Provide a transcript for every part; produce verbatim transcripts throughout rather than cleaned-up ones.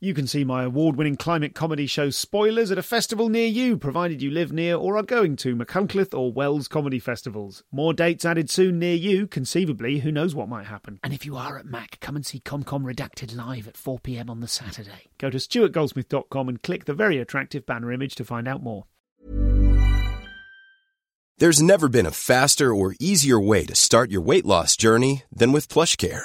You can see my award-winning climate comedy show Spoilers at a festival near you, provided you live near or are going to McCuncleth or Wells Comedy Festivals. More dates added soon near you, conceivably, who knows what might happen. And if you are at Mac, come and see ComCom Redacted live at four p.m. on the Saturday. Go to stuart goldsmith dot com and click the very attractive banner image to find out more. There's never been a faster or easier way to start your weight loss journey than with PlushCare.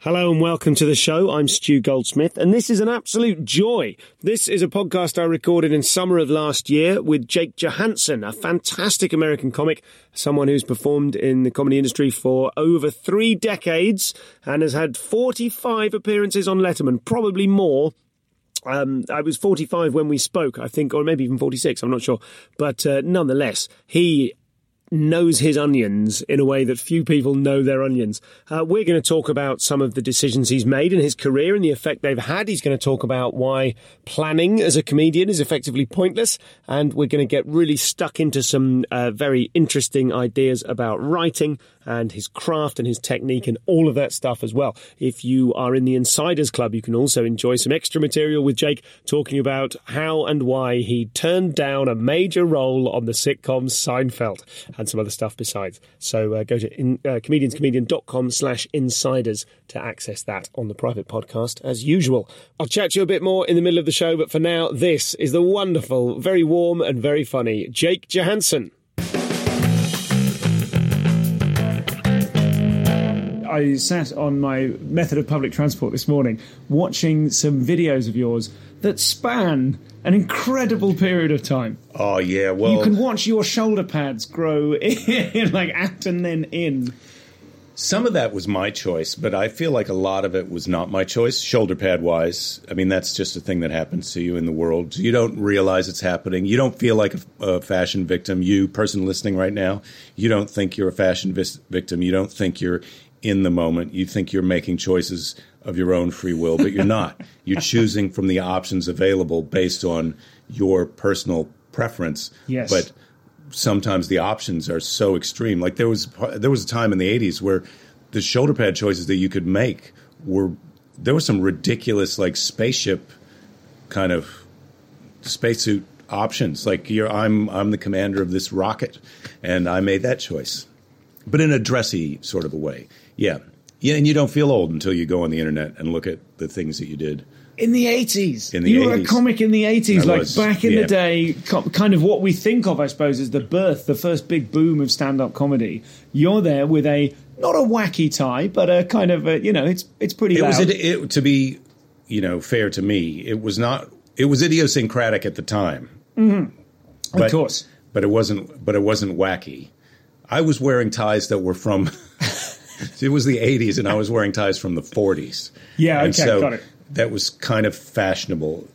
Hello and welcome to the show. I'm Stu Goldsmith, and this is an absolute joy. This is a podcast I recorded in summer of last year with Jake Johannsen, a fantastic American comic, someone who's performed in the comedy industry for over three decades and has had forty-five appearances on Letterman, probably more. Um, I was forty-five when we spoke, I think, or maybe even forty-six, I'm not sure. But uh, nonetheless, he knows his onions in a way that few people know their onions. Uh, we're going to talk about some of the decisions he's made in his career and the effect they've had. He's going to talk about why planning as a comedian is effectively pointless, and we're going to get really stuck into some uh, very interesting ideas about writing and his craft and his technique and all of that stuff as well. If you are in the Insiders Club, you can also enjoy some extra material with Jake talking about how and why he turned down a major role on the sitcom Seinfeld and some other stuff besides. So uh, go to in, uh, comedians comedian dot com slash insiders to access that on the private podcast as usual. I'll chat to you a bit more in the middle of the show, but for now, this is the wonderful, very warm and very funny Jake Johannsen. I sat on my method of public transport this morning watching some videos of yours that span an incredible period of time. Oh, yeah, well... You can watch your shoulder pads grow in, like, out and then in. Some of that was my choice, but I feel like a lot of it was not my choice, shoulder pad-wise. I mean, that's just a thing that happens to you in the world. You don't realize it's happening. You don't feel like a, a fashion victim. You, person listening right now, you don't think you're a fashion vis- victim. You don't think you're... in the moment. You think you're making choices of your own free will, but you're not. You're choosing from the options available based on your personal preference. Yes. But sometimes the options are so extreme. Like there was there was a time in the eighties where the shoulder pad choices that you could make were, there was some ridiculous like spaceship kind of spacesuit options. Like you're, I'm I'm the commander of this rocket, and I made that choice. But in a dressy sort of a way. Yeah. Yeah, and you don't feel old until you go on the internet and look at the things that you did. In the eighties. In the you eighties. You were a comic in the eighties. I like was, back in yeah. the day, kind of what we think of, I suppose, as the birth, the first big boom of stand-up comedy. You're there with a, not a wacky tie, but a kind of, a, you know, it's it's pretty it loud. Was it, it, to be, you know, fair to me, it was not, it was idiosyncratic at the time. Mm-hmm. But, of course. But it wasn't. But it wasn't wacky. I was wearing ties that were from it was the eighties, and I was wearing ties from the forties. Yeah, and okay, so got it. That was kind of fashionable,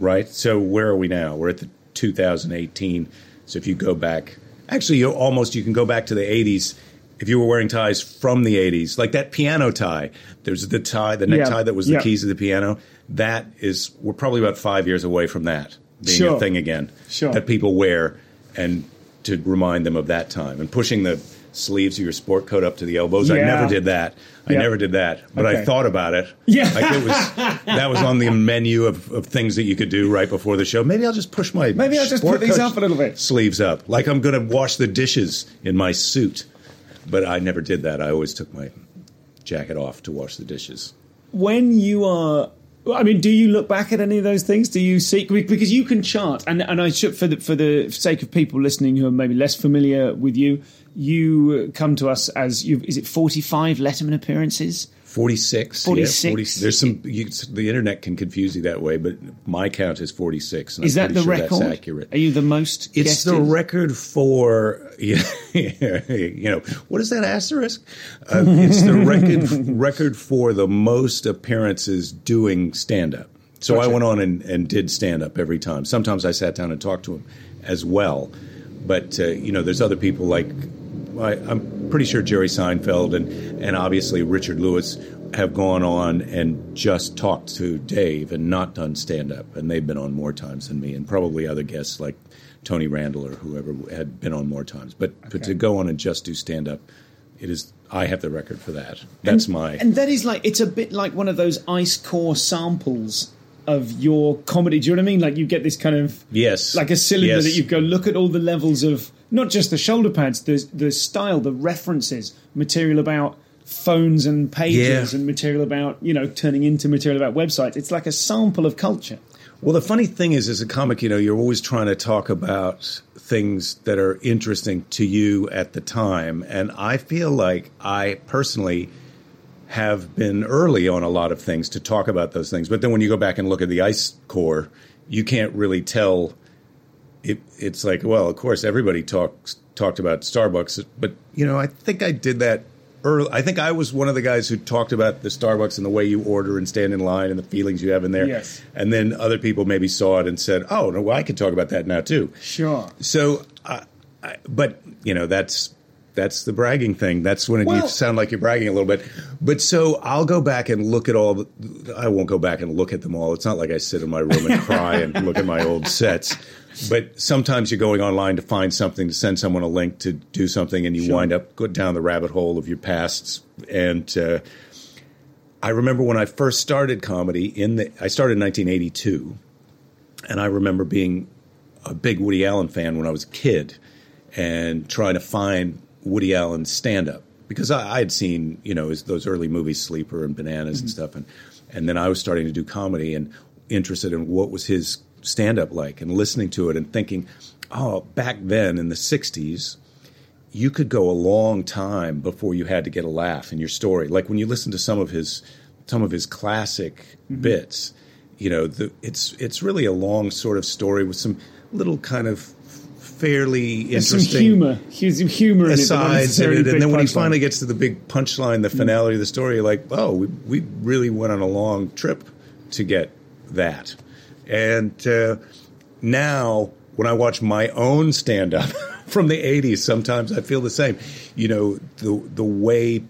right? So where are we now? We're at the two thousand eighteen. So if you go back, actually, you almost you can go back to the eighties if you were wearing ties from the eighties, like that piano tie. There's the tie, the necktie yeah. that was the yeah. keys of the piano. That is, we're probably about five years away from that being sure. a thing again sure. that people wear and. To remind them of that time. And pushing the sleeves of your sport coat up to the elbows. Yeah. I never did that. I yep. never did that. But okay. I thought about it. Yeah. Like it was, that was on the menu of, of things that you could do right before the show. Maybe I'll just push my Maybe I'll just put these up a little bit. Sleeves up. Like I'm going to wash the dishes in my suit. But I never did that. I always took my jacket off to wash the dishes. When you are... I mean, do you look back at any of those things? Do you seek, because you can chart, and and I should, for the for the sake of people listening who are maybe less familiar with you, you come to us as you is it forty-five Letterman appearances? forty-six. forty-six? Yeah, forty, there's some, you, the internet can confuse you that way, but my count is forty-six. And is I'm that the sure record? That's accurate. Are you the most guested? It's the record for, yeah, you know, what is that asterisk? Uh, it's the record record for the most appearances doing stand-up. So gotcha. I went on and, and did stand-up every time. Sometimes I sat down and talked to him as well. But, uh, you know, there's other people like... I, I'm pretty sure Jerry Seinfeld and, and obviously Richard Lewis have gone on and just talked to Dave and not done stand-up, and they've been on more times than me, and probably other guests like Tony Randall or whoever had been on more times. But okay. but to go on and just do stand-up, it is I have the record for that. That's and, my... And that is like, it's a bit like one of those ice core samples of your comedy. Do you know what I mean? Like you get this kind of... Yes. Like a cylinder yes. that you go, look at all the levels of... Not just the shoulder pads, the the style, the references, material about phones and pages yeah. and material about, you know, turning into material about websites. It's like a sample of culture. Well, the funny thing is, as a comic, you know, you're always trying to talk about things that are interesting to you at the time. And I feel like I personally have been early on a lot of things to talk about those things. But then when you go back and look at the ice core, you can't really tell... It, it's like, well, of course, everybody talks talked about Starbucks, but, you know, I think I did that early. I think I was one of the guys who talked about the Starbucks and the way you order and stand in line and the feelings you have in there. Yes. And then other people maybe saw it and said, oh, no, well, I could talk about that now, too. Sure. So, uh, I, but, you know, that's that's the bragging thing. That's when it, well, you sound like you're bragging a little bit. But so I'll go back and look at all. The, I won't go back and look at them all. It's not like I sit in my room and cry and look at my old sets. But sometimes you're going online to find something, to send someone a link to do something, and you sure. wind up go down the rabbit hole of your pasts. And uh, I remember when I first started comedy, in the, I started in nineteen eighty-two, and I remember being a big Woody Allen fan when I was a kid and trying to find Woody Allen's stand-up. Because I, I had seen, you know, his, those early movies, Sleeper and Bananas mm-hmm. and stuff, and, and then I was starting to do comedy and interested in what was his stand-up like, and listening to it and thinking, oh, back then in the sixties, you could go a long time before you had to get a laugh in your story. Like when you listen to some of his some of his classic mm-hmm. bits, you know, the, it's it's really a long sort of story with some little kind of fairly interesting some humor, some humor asides in it, and, and then when he finally line. gets to the big punchline, the finale mm-hmm. of the story, you're like, oh, we we really went on a long trip to get that. And uh, now, when I watch my own stand-up from the eighties, sometimes I feel the same. You know, the the way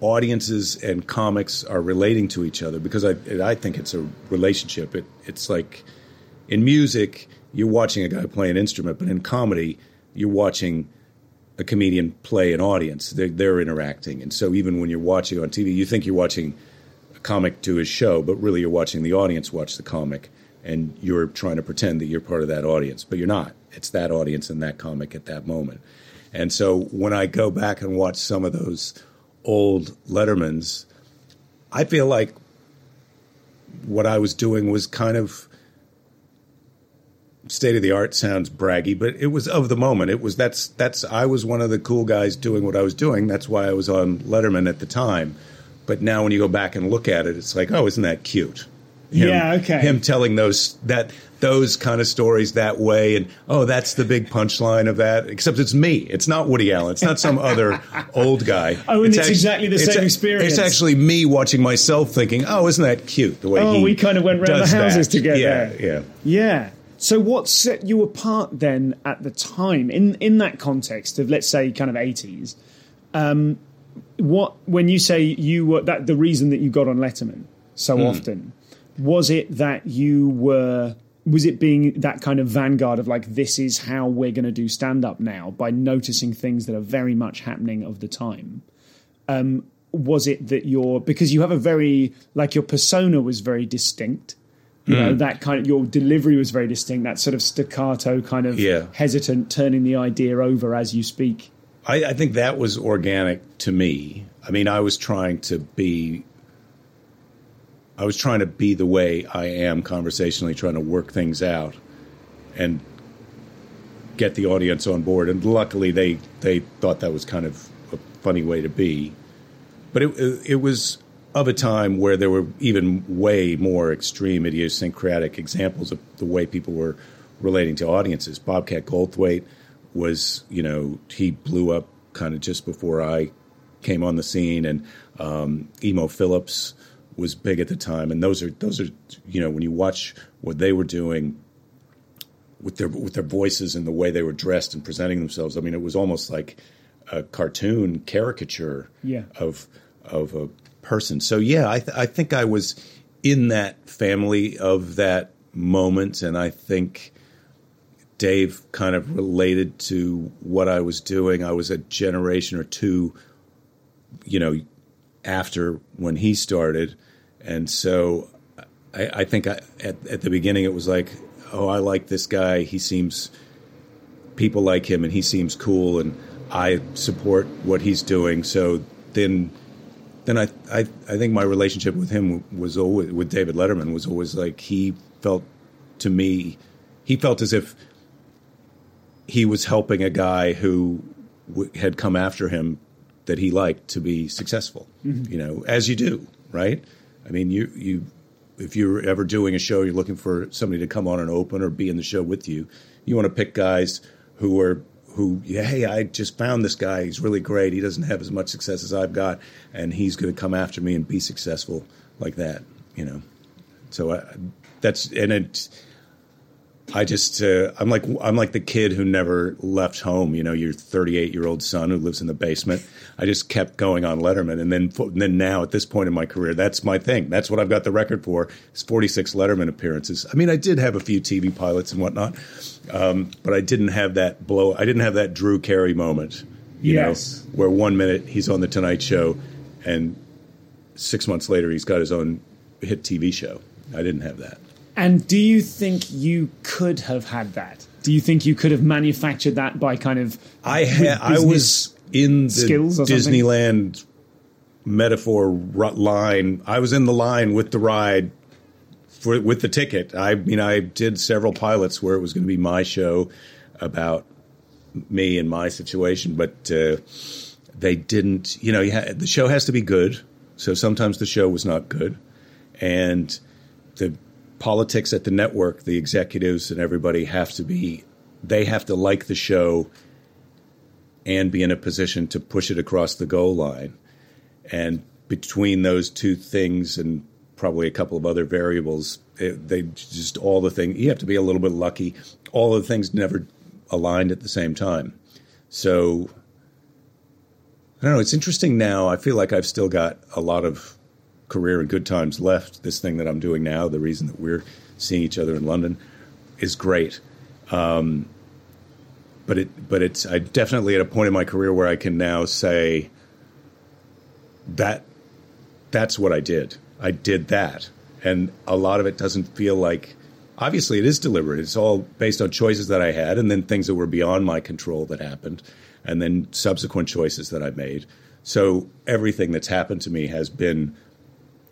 audiences and comics are relating to each other, because I I think it's a relationship. It it's like in music, you're watching a guy play an instrument, but in comedy, you're watching a comedian play an audience. They're, they're interacting. And so even when you're watching on T V, you think you're watching a comic do his show, but really you're watching the audience watch the comic. And you're trying to pretend that you're part of that audience, but you're not. It's that audience and that comic at that moment. And so when I go back and watch some of those old Lettermans, I feel like what I was doing was kind of state-of-the-art. Sounds braggy, but it was of the moment. It was that's that's I was one of the cool guys doing what I was doing. That's why I was on Letterman at the time. But now when you go back and look at it, it's like, oh, isn't that cute? Him, yeah, okay. Him telling those that those kind of stories that way, and oh, that's the big punchline of that. Except it's me. It's not Woody Allen. It's not some other old guy. Oh, and it's, it's actually, exactly the it's same a, experience. It's actually me watching myself thinking, oh, isn't that cute? The way oh, he we kind of went round the houses that. together. Yeah, yeah, yeah. So what set you apart then at the time in in that context of, let's say, kind of eighties? Um, what when you say you were that the reason that you got on Letterman so mm. often. Was it that you were, was it being that kind of vanguard of like, this is how we're going to do stand-up now, by noticing things that are very much happening of the time? Um, was it that you're, because you have a very, like your persona was very distinct, you mm. know, that kind of, your delivery was very distinct, that sort of staccato kind of yeah. hesitant, turning the idea over as you speak. I, I think that was organic to me. I mean, I was trying to be... I was trying to be the way I am conversationally, trying to work things out and get the audience on board. And luckily they, they thought that was kind of a funny way to be. But it, it was of a time where there were even way more extreme idiosyncratic examples of the way people were relating to audiences. Bobcat Goldthwait was, you know, he blew up kind of just before I came on the scene, and um, Emo Phillips was big at the time. And those are, those are, you know, when you watch what they were doing with their, with their voices and the way they were dressed and presenting themselves, I mean, it was almost like a cartoon caricature yeah. of, of a person. So yeah, I, th- I think I was in that family of that moment. And I think Dave kind of related to what I was doing. I was a generation or two, you know, after when he started. And so I, I think I, at, at the beginning it was like, oh, I like this guy. He seems, people like him and he seems cool and I support what he's doing. So then, then I, I, I think my relationship with him was always, with David Letterman was always like, he felt to me, he felt as if he was helping a guy who w- had come after him that he liked to be successful, mm-hmm. you know, as you do, right? I mean, you, you, if you're ever doing a show, you're looking for somebody to come on and open or be in the show with you. You want to pick guys who are, who, yeah, hey, I just found this guy. He's really great. He doesn't have as much success as I've got, and he's going to come after me and be successful like that, you know? So I, that's, and it. I just, uh, I'm like, I'm like the kid who never left home. You know, your thirty-eight year old son who lives in the basement. I just kept going on Letterman. And then, and then now at this point in my career, that's my thing. That's what I've got the record for, is forty-six Letterman appearances. I mean, I did have a few T V pilots and whatnot. Um, but I didn't have that blow. I didn't have that Drew Carey moment, you yes. know, where one minute he's on the Tonight Show and six months later, he's got his own hit T V show. I didn't have that. And do you think you could have had that? Do you think you could have manufactured that by kind of? I ha- I was in the Disneyland something? metaphor line. I was in the line with the ride for with the ticket. I mean, I did several pilots where it was going to be my show about me and my situation, but uh, they didn't. You know, you ha- the show has to be good. So sometimes the show was not good, and the politics at the network, the executives and everybody have to be, they have to like the show and be in a position to push it across the goal line. And between those two things and probably a couple of other variables, it, they just all the things, you have to be a little bit lucky. All of the things never aligned at the same time. So I don't know. It's interesting now. I feel like I've still got a lot of career and good times left. This thing that I'm doing now, the reason that we're seeing each other in London, is great. Um, but it, but it's, I definitely at a point in my career where I can now say that that's what I did. I did that. And a lot of it doesn't feel like, obviously it is deliberate. It's all based on choices that I had and then things that were beyond my control that happened and then subsequent choices that I made. So everything that's happened to me has been,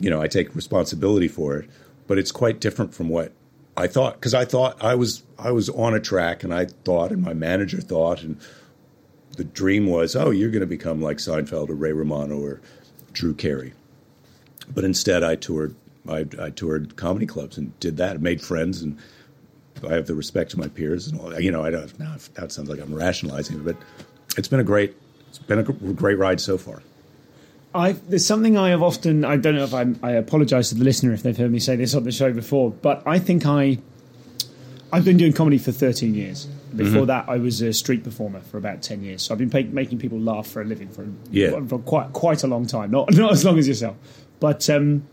you know, I take responsibility for it, but it's quite different from what I thought. Because I thought I was I was on a track, and I thought, and my manager thought, and the dream was, oh, you're going to become like Seinfeld or Ray Romano or Drew Carey. But instead, I toured I, I toured comedy clubs and did that, and made friends, and I have the respect of my peers, and all. You know, I don't. Now that sounds like I'm rationalizing, but it's been a great it's been a great ride so far. I, there's something I have often, I don't know if I'm, I apologise to the listener if they've heard me say this on the show before, but I think I, I've been doing comedy for thirteen years. Before mm-hmm. that, I was a street performer for about ten years. So I've been pay, making people laugh for a living for, yeah. for quite quite a long time, not not as long as yourself. But um,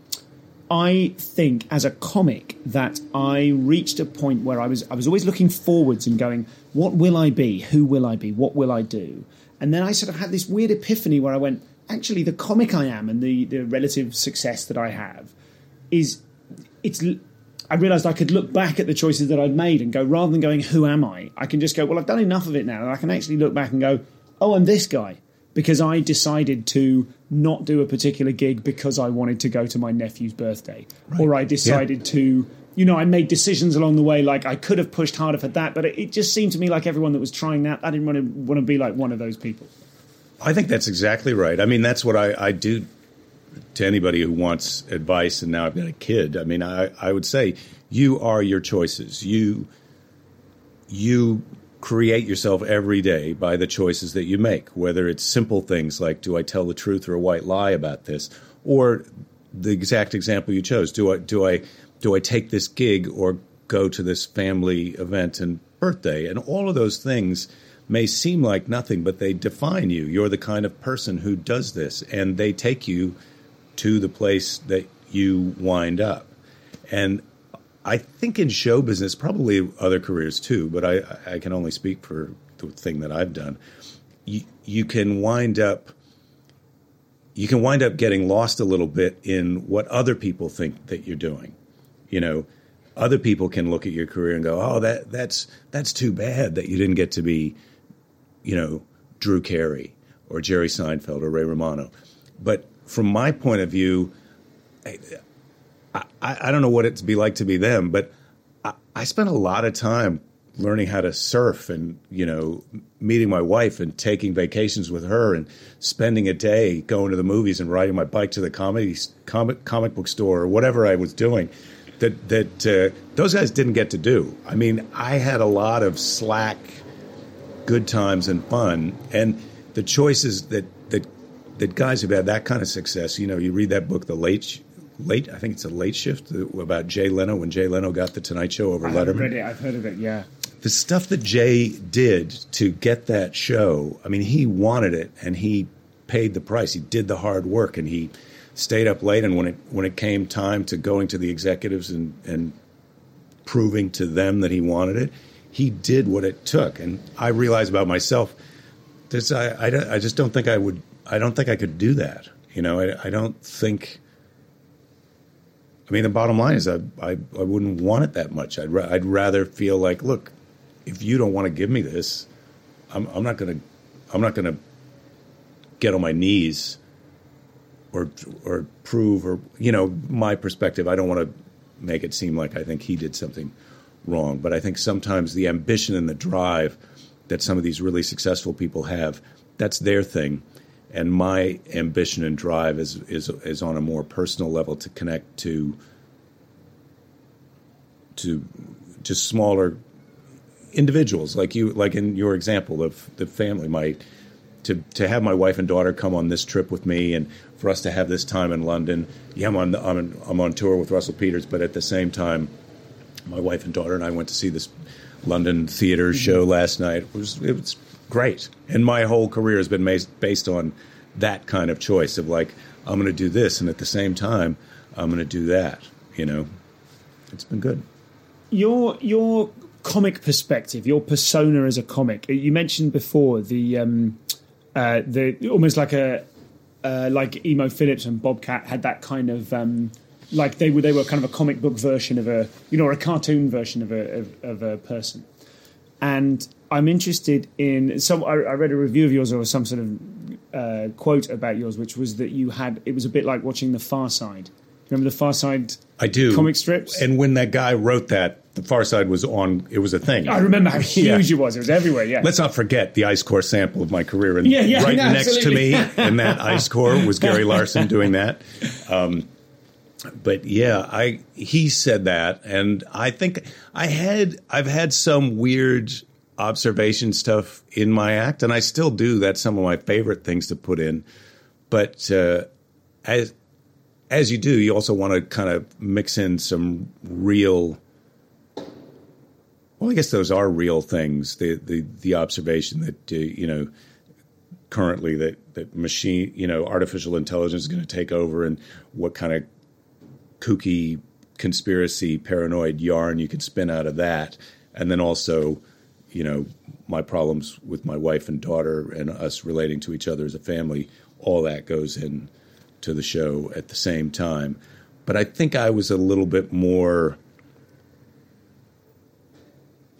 I think as a comic that I reached a point where I was I was always looking forwards and going, what will I be? Who will I be? What will I do? And then I sort of had this weird epiphany where I went, actually, the comic I am and the, the relative success that I have is it's. I realised I could look back at the choices that I'd made and go, rather than going, who am I? I can just go, well, I've done enough of it now. And I can actually look back and go, oh, I'm this guy because I decided to not do a particular gig because I wanted to go to my nephew's birthday. Right. Or I decided yeah. to, you know, I made decisions along the way. Like I could have pushed harder for that, but it, it just seemed to me like everyone that was trying that, I didn't want to want to be like one of those people. I think that's exactly right. I mean, that's what I, I do to anybody who wants advice, and now I've got a kid, I mean, I, I would say you are your choices. You you create yourself every day by the choices that you make, whether it's simple things like, do I tell the truth or a white lie about this? Or the exact example you chose, do I do I do I take this gig or go to this family event and birthday? And all of those things may seem like nothing, but they define you. You're the kind of person who does this, and they take you to the place that you wind up. And I think in show business, probably other careers too, but I, I can only speak for the thing that I've done. You, you can wind up you can wind up getting lost a little bit in what other people think that you're doing. You know, other people can look at your career and go, oh, that that's that's too bad that you didn't get to be, you know, Drew Carey or Jerry Seinfeld or Ray Romano. But from my point of view, I, I, I don't know what it'd be like to be them, but I, I spent a lot of time learning how to surf and, you know, meeting my wife and taking vacations with her and spending a day going to the movies and riding my bike to the comedy, comic, comic book store or whatever I was doing that, that uh, those guys didn't get to do. I mean, I had a lot of slack, good times and fun, and the choices that, that, that guys who've had that kind of success, you know, you read that book, The Late Late, I think it's a late shift about Jay Leno when Jay Leno got the Tonight Show over I Letterman. Read it. I've heard of it, yeah. The stuff that Jay did to get that show, I mean, he wanted it and he paid the price. He did the hard work and he stayed up late. And when it when it came time to going to the executives and, and proving to them that he wanted it, he did what it took. And I realized about myself, this I, I, I just don't think I would, I don't think I could do that. You know, I, I don't think... I mean, the bottom line is I, I, I wouldn't want it that much. I'd, ra- I'd rather feel like, look, if you don't want to give me this, I'm, I'm not going to, I'm not going to get on my knees or, or prove, or, you know, my perspective. I don't want to make it seem like I think he did something wrong, but I think sometimes the ambition and the drive that some of these really successful people have, that's their thing. And my ambition and drive is, is is on a more personal level to connect to to just smaller individuals like you, like in your example of the family. My to to have my wife and daughter come on this trip with me, and for us to have this time in London. Yeah, I'm on I'm I'm on tour with Russell Peters, but at the same time, my wife and daughter and I went to see this London theater show last night. It was it was. Great. And my whole career has been based on that kind of choice of like, I'm going to do this, and at the same time, I'm going to do that. You know, it's been good. Your your comic perspective, your persona as a comic. You mentioned before the um, uh, the almost like a uh, like Emo Phillips and Bobcat had that kind of um, like they were they were kind of a comic book version of a, you know, or a cartoon version of a of, of a person. And I'm interested in some. I, I read a review of yours or some sort of uh, quote about yours, which was that you had. It was a bit like watching The Far Side. Remember The Far Side? I do. Comic strips. And when that guy wrote that, The Far Side was on. It was a thing. I remember how huge yeah. it was. It was everywhere. Yeah. Let's not forget the ice core sample of my career. And yeah, yeah, right no, next absolutely. to me in that ice core was Gary Larson doing that. Um, But yeah, I he said that, and I think I had I've had some weird observation stuff in my act, and I still do. That's some of my favorite things to put in. But uh, as as you do, you also want to kind of mix in some real. Well, I guess those are real things. The the the observation that uh, you know. Currently, that that machine, you know, artificial intelligence is going to take over, and what kind of kooky conspiracy paranoid yarn you could spin out of that. And then also, you know, my problems with my wife and daughter and us relating to each other as a family, all that goes in to the show at the same time. But I think I was a little bit more,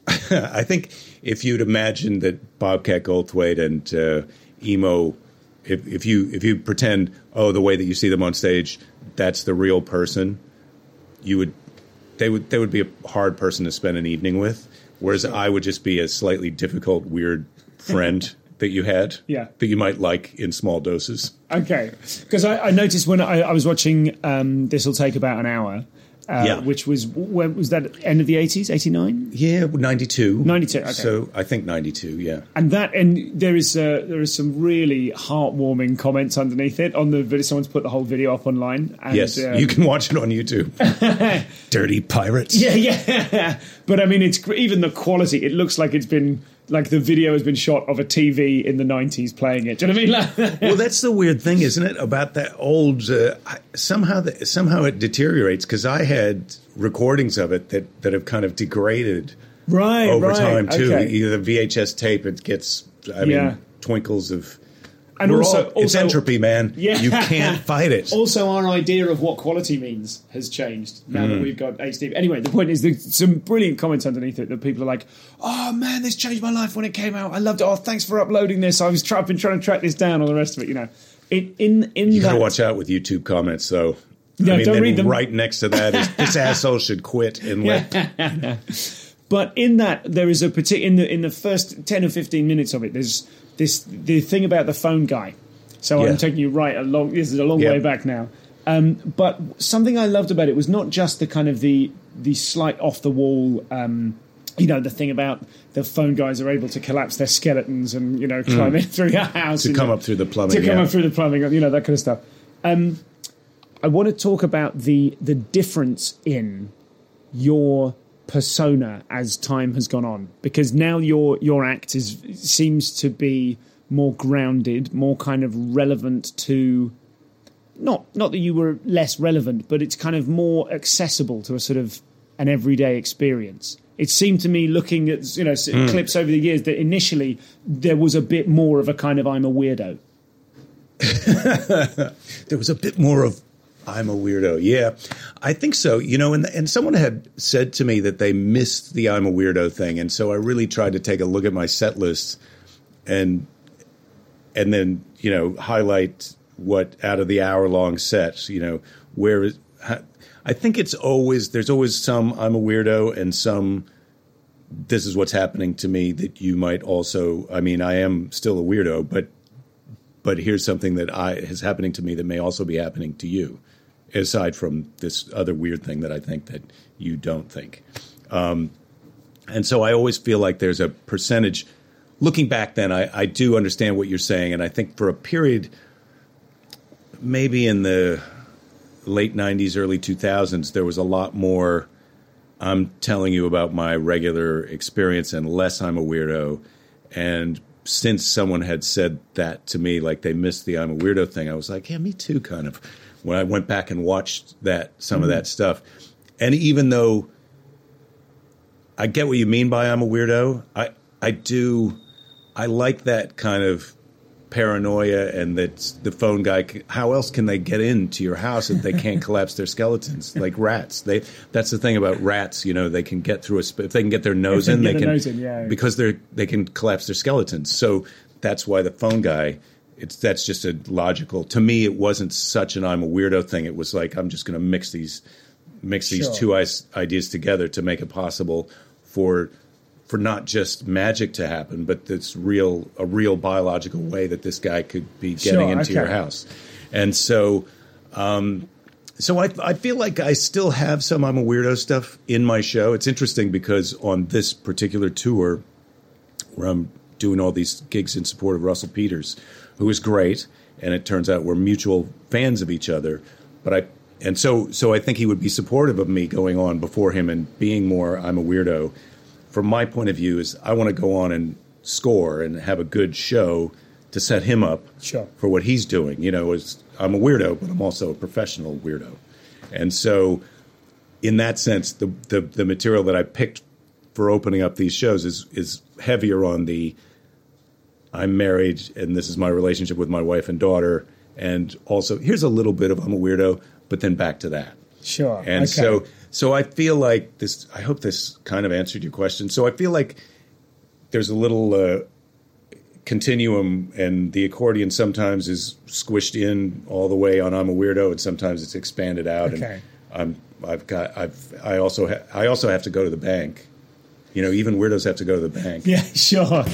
I think if you'd imagined that Bobcat Goldthwait and uh, Emo, if, if you, if you pretend, oh, the way that you see them on stage, that's the real person, you would, they would, they would be a hard person to spend an evening with. Whereas I would just be a slightly difficult, weird friend that you had yeah. that you might like in small doses? Okay. Because I, I noticed when I, I was watching um, This'll Take About an Hour, uh, yeah. which was, when was that, end of the eighties, eighty-nine? Yeah, ninety-two. ninety-two, okay. So I think ninety-two, yeah. And that, and there is uh, there is some really heartwarming comments underneath it. On the video, someone's put the whole video up online. And, yes, um, you can watch it on YouTube. Dirty pirates. Yeah, yeah. But I mean, it's even the quality, it looks like it's been... like the video has been shot of a T V in the nineties playing it. Do you know what I mean? Well, that's the weird thing, isn't it? About that old, uh, somehow the, somehow it deteriorates, because I had recordings of it that, that have kind of degraded right, over right. time too. Okay. Either V H S tape, it gets, I mean, yeah. twinkles of... And also, all, also, it's entropy, man. Yeah. You can't fight it. Also, our idea of what quality means has changed now mm. that we've got H D. Anyway, the point is, there's some brilliant comments underneath it that people are like, "Oh man, this changed my life when it came out. I loved it. Oh, thanks for uploading this. I was tra- I've been trying to track this down. All the rest of it, you know." It, in in you that, gotta watch out with YouTube comments, though. Yeah, I mean, don't then read them. Right next to that is this asshole should quit and let. Yeah. But in that, there is a partic- in the in the first ten or fifteen minutes of it, there's. This the thing about the phone guy. So yeah. I'm taking you right along. This is a long yeah. way back now. Um, but something I loved about it was not just the kind of the the slight off the wall. Um, you know, the thing about the phone guys are able to collapse their skeletons and you know climb mm. in through your house to come know, up through the plumbing to come yeah. up through the plumbing. You know that kind of stuff. Um, I want to talk about the the difference in your persona as time has gone on, because now your your act is seems to be more grounded, more kind of relevant to not not that you were less relevant, but it's kind of more accessible to a sort of an everyday experience. It seemed to me, looking at you know mm. clips over the years, that initially there was a bit more of a kind of I'm a weirdo. There was a bit more of I'm a weirdo. Yeah, I think so. You know, and and someone had said to me that they missed the I'm a weirdo thing. And so I really tried to take a look at my set list and and then, you know, highlight what out of the hour long set, you know, where is how, I think it's always there's always some I'm a weirdo and some this is what's happening to me that you might also. I mean, I am still a weirdo, but but here's something that I is happening to me that may also be happening to you. Aside from this other weird thing that I think that you don't think. Um, and so I always feel like there's a percentage. Looking back then, I, I do understand what you're saying. And I think for a period, maybe in the late nineties, early two thousands, there was a lot more, I'm telling you about my regular experience and less I'm a weirdo. And since someone had said that to me, like they missed the I'm a weirdo thing, I was like, yeah, me too, kind of. When I went back and watched that, some mm. of that stuff. And even though I get what you mean by I'm a weirdo, I, I do, I like that kind of paranoia and that the phone guy, how else can they get into your house if they can't collapse their skeletons? Like rats. They, that's the thing about rats, you know, they can get through a, if they can get their nose in, they can, nose in, yeah. because they're, they can collapse their skeletons. So that's why the phone guy, It's that's just a logical. To me, it wasn't such an I'm a weirdo thing. It was like I'm just going to mix these, mix sure. these two ideas together to make it possible for, for not just magic to happen, but this real a real biological way that this guy could be getting sure, into okay. your house. And so, um, so I I feel like I still have some I'm a weirdo stuff in my show. It's interesting because on this particular tour, where I'm doing all these gigs in support of Russell Peters, who is great, and it turns out we're mutual fans of each other. But I and so so I think he would be supportive of me going on before him and being more I'm a weirdo. From my point of view, is I want to go on and score and have a good show to set him up sure. for what he's doing. You know, is I'm a weirdo, but I'm also a professional weirdo. And so, in that sense, the the, the material that I picked for opening up these shows is is heavier on the I'm married, and this is my relationship with my wife and daughter. And also, here's a little bit of I'm a weirdo, but then back to that. Sure. And okay. so so I feel like this – I hope this kind of answered your question. So I feel like there's a little uh, continuum, and the accordion sometimes is squished in all the way on I'm a weirdo, and sometimes it's expanded out. Okay. And I'm, I've got, I've, I, also ha- I also have to go to the bank. You know, even weirdos have to go to the bank. Yeah, sure.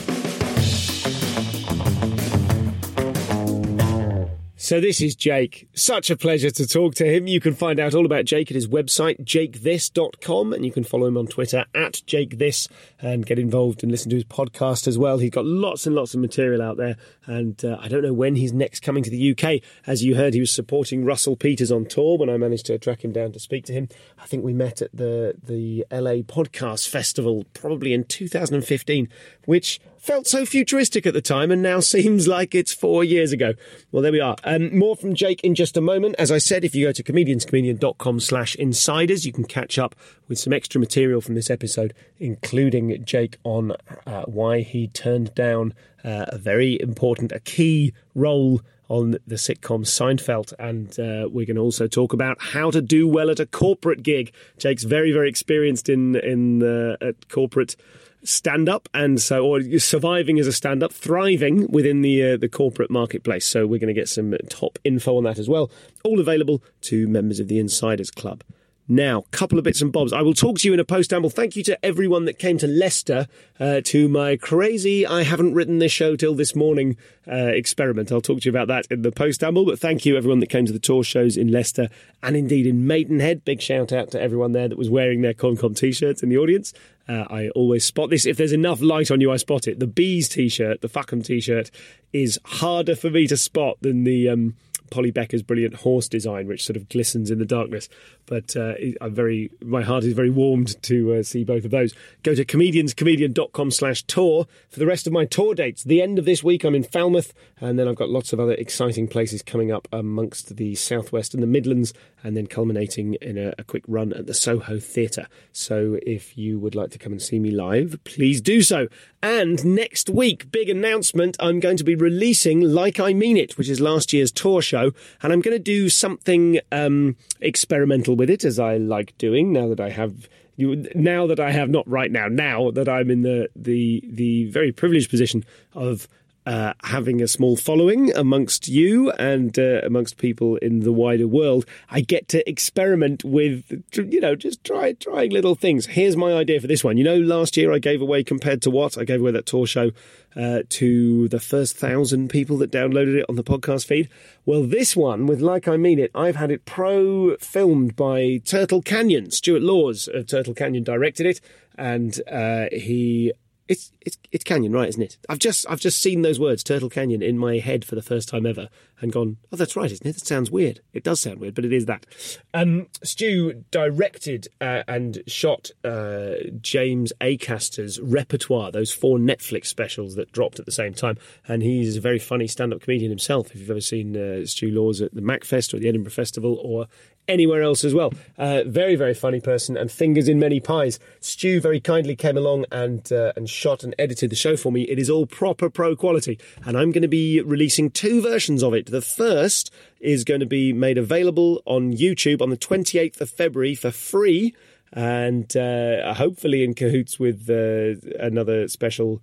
So this is Jake. Such a pleasure to talk to him. You can find out all about Jake at his website, jake this dot com, and you can follow him on Twitter at jakethis and get involved and listen to his podcast as well. He's got lots and lots of material out there, and uh, I don't know when he's next coming to the U K. As you heard, he was supporting Russell Peters on tour when I managed to track him down to speak to him. I think we met at the, the L A Podcast Festival probably in two thousand fifteen, which felt so futuristic at the time and now seems like it's four years ago. Well, there we are. Um, more from Jake in just a moment. As I said, if you go to comedians comedian dot com slash insiders, you can catch up with some extra material from this episode, including Jake on uh, why he turned down uh, a very important, a key role on the sitcom Seinfeld, and uh, we're going to also talk about how to do well at a corporate gig. Jake's very, very experienced in, in uh, at corporate stand-up, and so or surviving as a stand-up, thriving within the uh, the corporate marketplace. So we're going to get some top info on that as well. All available to members of the Insiders Club. Now, couple of bits and bobs. I will talk to you in a post-amble. Thank you to everyone that came to Leicester uh, to my crazy I haven't written this show till this morning uh, experiment. I'll talk to you about that in the post-amble, but thank you everyone that came to the tour shows in Leicester and indeed in Maidenhead. Big shout out to everyone there that was wearing their ComCom t-shirts in the audience. Uh, I always spot this. If there's enough light on you, I spot it. The Bees t-shirt, the Fuckham t-shirt, is harder for me to spot than the Um, Polly Becker's brilliant horse design, which sort of glistens in the darkness. But uh, I'm very, my heart is very warmed to uh, see both of those. Go to comedians comedian dot com slash tour for the rest of my tour dates. The end of this week, I'm in Falmouth, and then I've got lots of other exciting places coming up amongst the Southwest and the Midlands, and then culminating in a, a quick run at the Soho Theatre. So if you would like to come and see me live, please do so. And next week, big announcement, I'm going to be releasing Like I Mean It, which is last year's tour show. And I'm going to do something um, experimental with it, as I like doing now that I have. You, now that I have not right now. Now that I'm in the the the very privileged position of uh, having a small following amongst you and uh, amongst people in the wider world, I get to experiment with, you know, just try trying little things. Here's my idea for this one. You know, last year I gave away compared to what I gave away that tour show. Uh, to the first thousand people that downloaded it on the podcast feed. Well, this one, with Like I Mean It, I've had it pro-filmed by Turtle Canyon. Stuart Laws of Turtle Canyon directed it, and uh, he... It's it's it's Canyon, right, isn't it? I've just I've just seen those words, Turtle Canyon, in my head for the first time ever and gone, oh, that's right, isn't it? That sounds weird. It does sound weird, but it is that. Um, Stu directed uh, and shot uh, James Acaster's Repertoire, those four Netflix specials that dropped at the same time, and he's a very funny stand-up comedian himself, if you've ever seen uh, Stu Laws at the MacFest or the Edinburgh Festival or anywhere else as well. Uh, very, very funny person and fingers in many pies. Stu very kindly came along and uh, and shot and edited the show for me. It is all proper pro quality, and I'm going to be releasing two versions of it. The first is going to be made available on YouTube on the twenty-eighth of February for free, and uh, hopefully in cahoots with uh, another special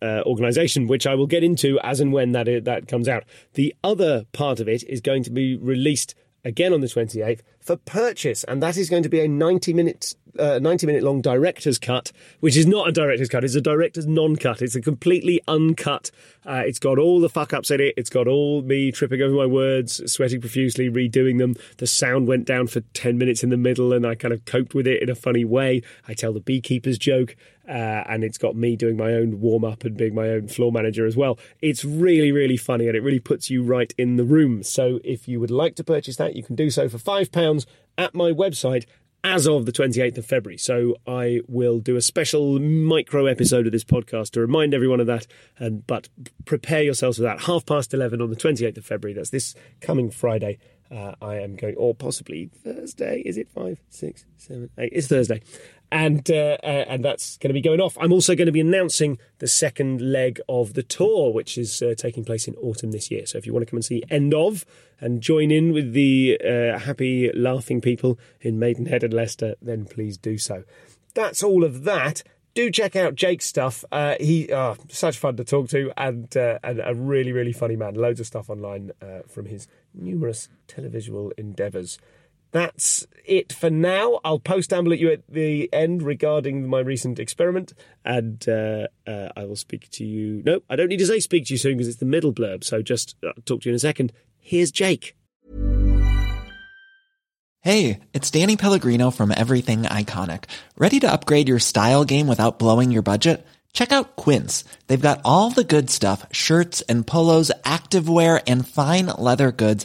Uh, organisation, which I will get into as and when that is, that comes out. The other part of it is going to be released again on the twenty-eighth for purchase, and that is going to be a ninety minute uh, ninety minute long director's cut, which is not a director's cut, it's a director's non-cut. It's a completely uncut. Uh, it's got all the fuck-ups in it. It's got all me tripping over my words, sweating profusely, redoing them. The sound went down for ten minutes in the middle, and I kind of coped with it in a funny way. I tell the beekeeper's joke. Uh, and it's got me doing my own warm-up and being my own floor manager as well. It's really, really funny, and it really puts you right in the room. So if you would like to purchase that, you can do so for five pounds at my website as of the twenty-eighth of February. So I will do a special micro episode of this podcast to remind everyone of that, and but prepare yourselves for that. Half past eleven on the twenty-eighth of February. That's this coming Friday. Uh, I am going, or possibly Thursday. Is it five, six, seven, eight? It's Thursday. And uh, uh, and that's going to be going off. I'm also going to be announcing the second leg of the tour, which is uh, taking place in autumn this year. So if you want to come and see End Of and join in with the uh, happy, laughing people in Maidenhead and Leicester, then please do so. That's all of that. Do check out Jake's stuff. Uh, he oh, such fun to talk to, and, uh, and a really, really funny man. Loads of stuff online uh, from his numerous televisual endeavours. That's it for now. I'll post-amble at you at the end regarding my recent experiment, and uh, uh, I will speak to you... No, I don't need to say speak to you soon because it's the middle blurb, so just I'll talk to you in a second. Here's Jake. Hey, it's Danny Pellegrino from Everything Iconic. Ready to upgrade your style game without blowing your budget? Check out Quince. They've got all the good stuff, shirts and polos, activewear, and fine leather goods,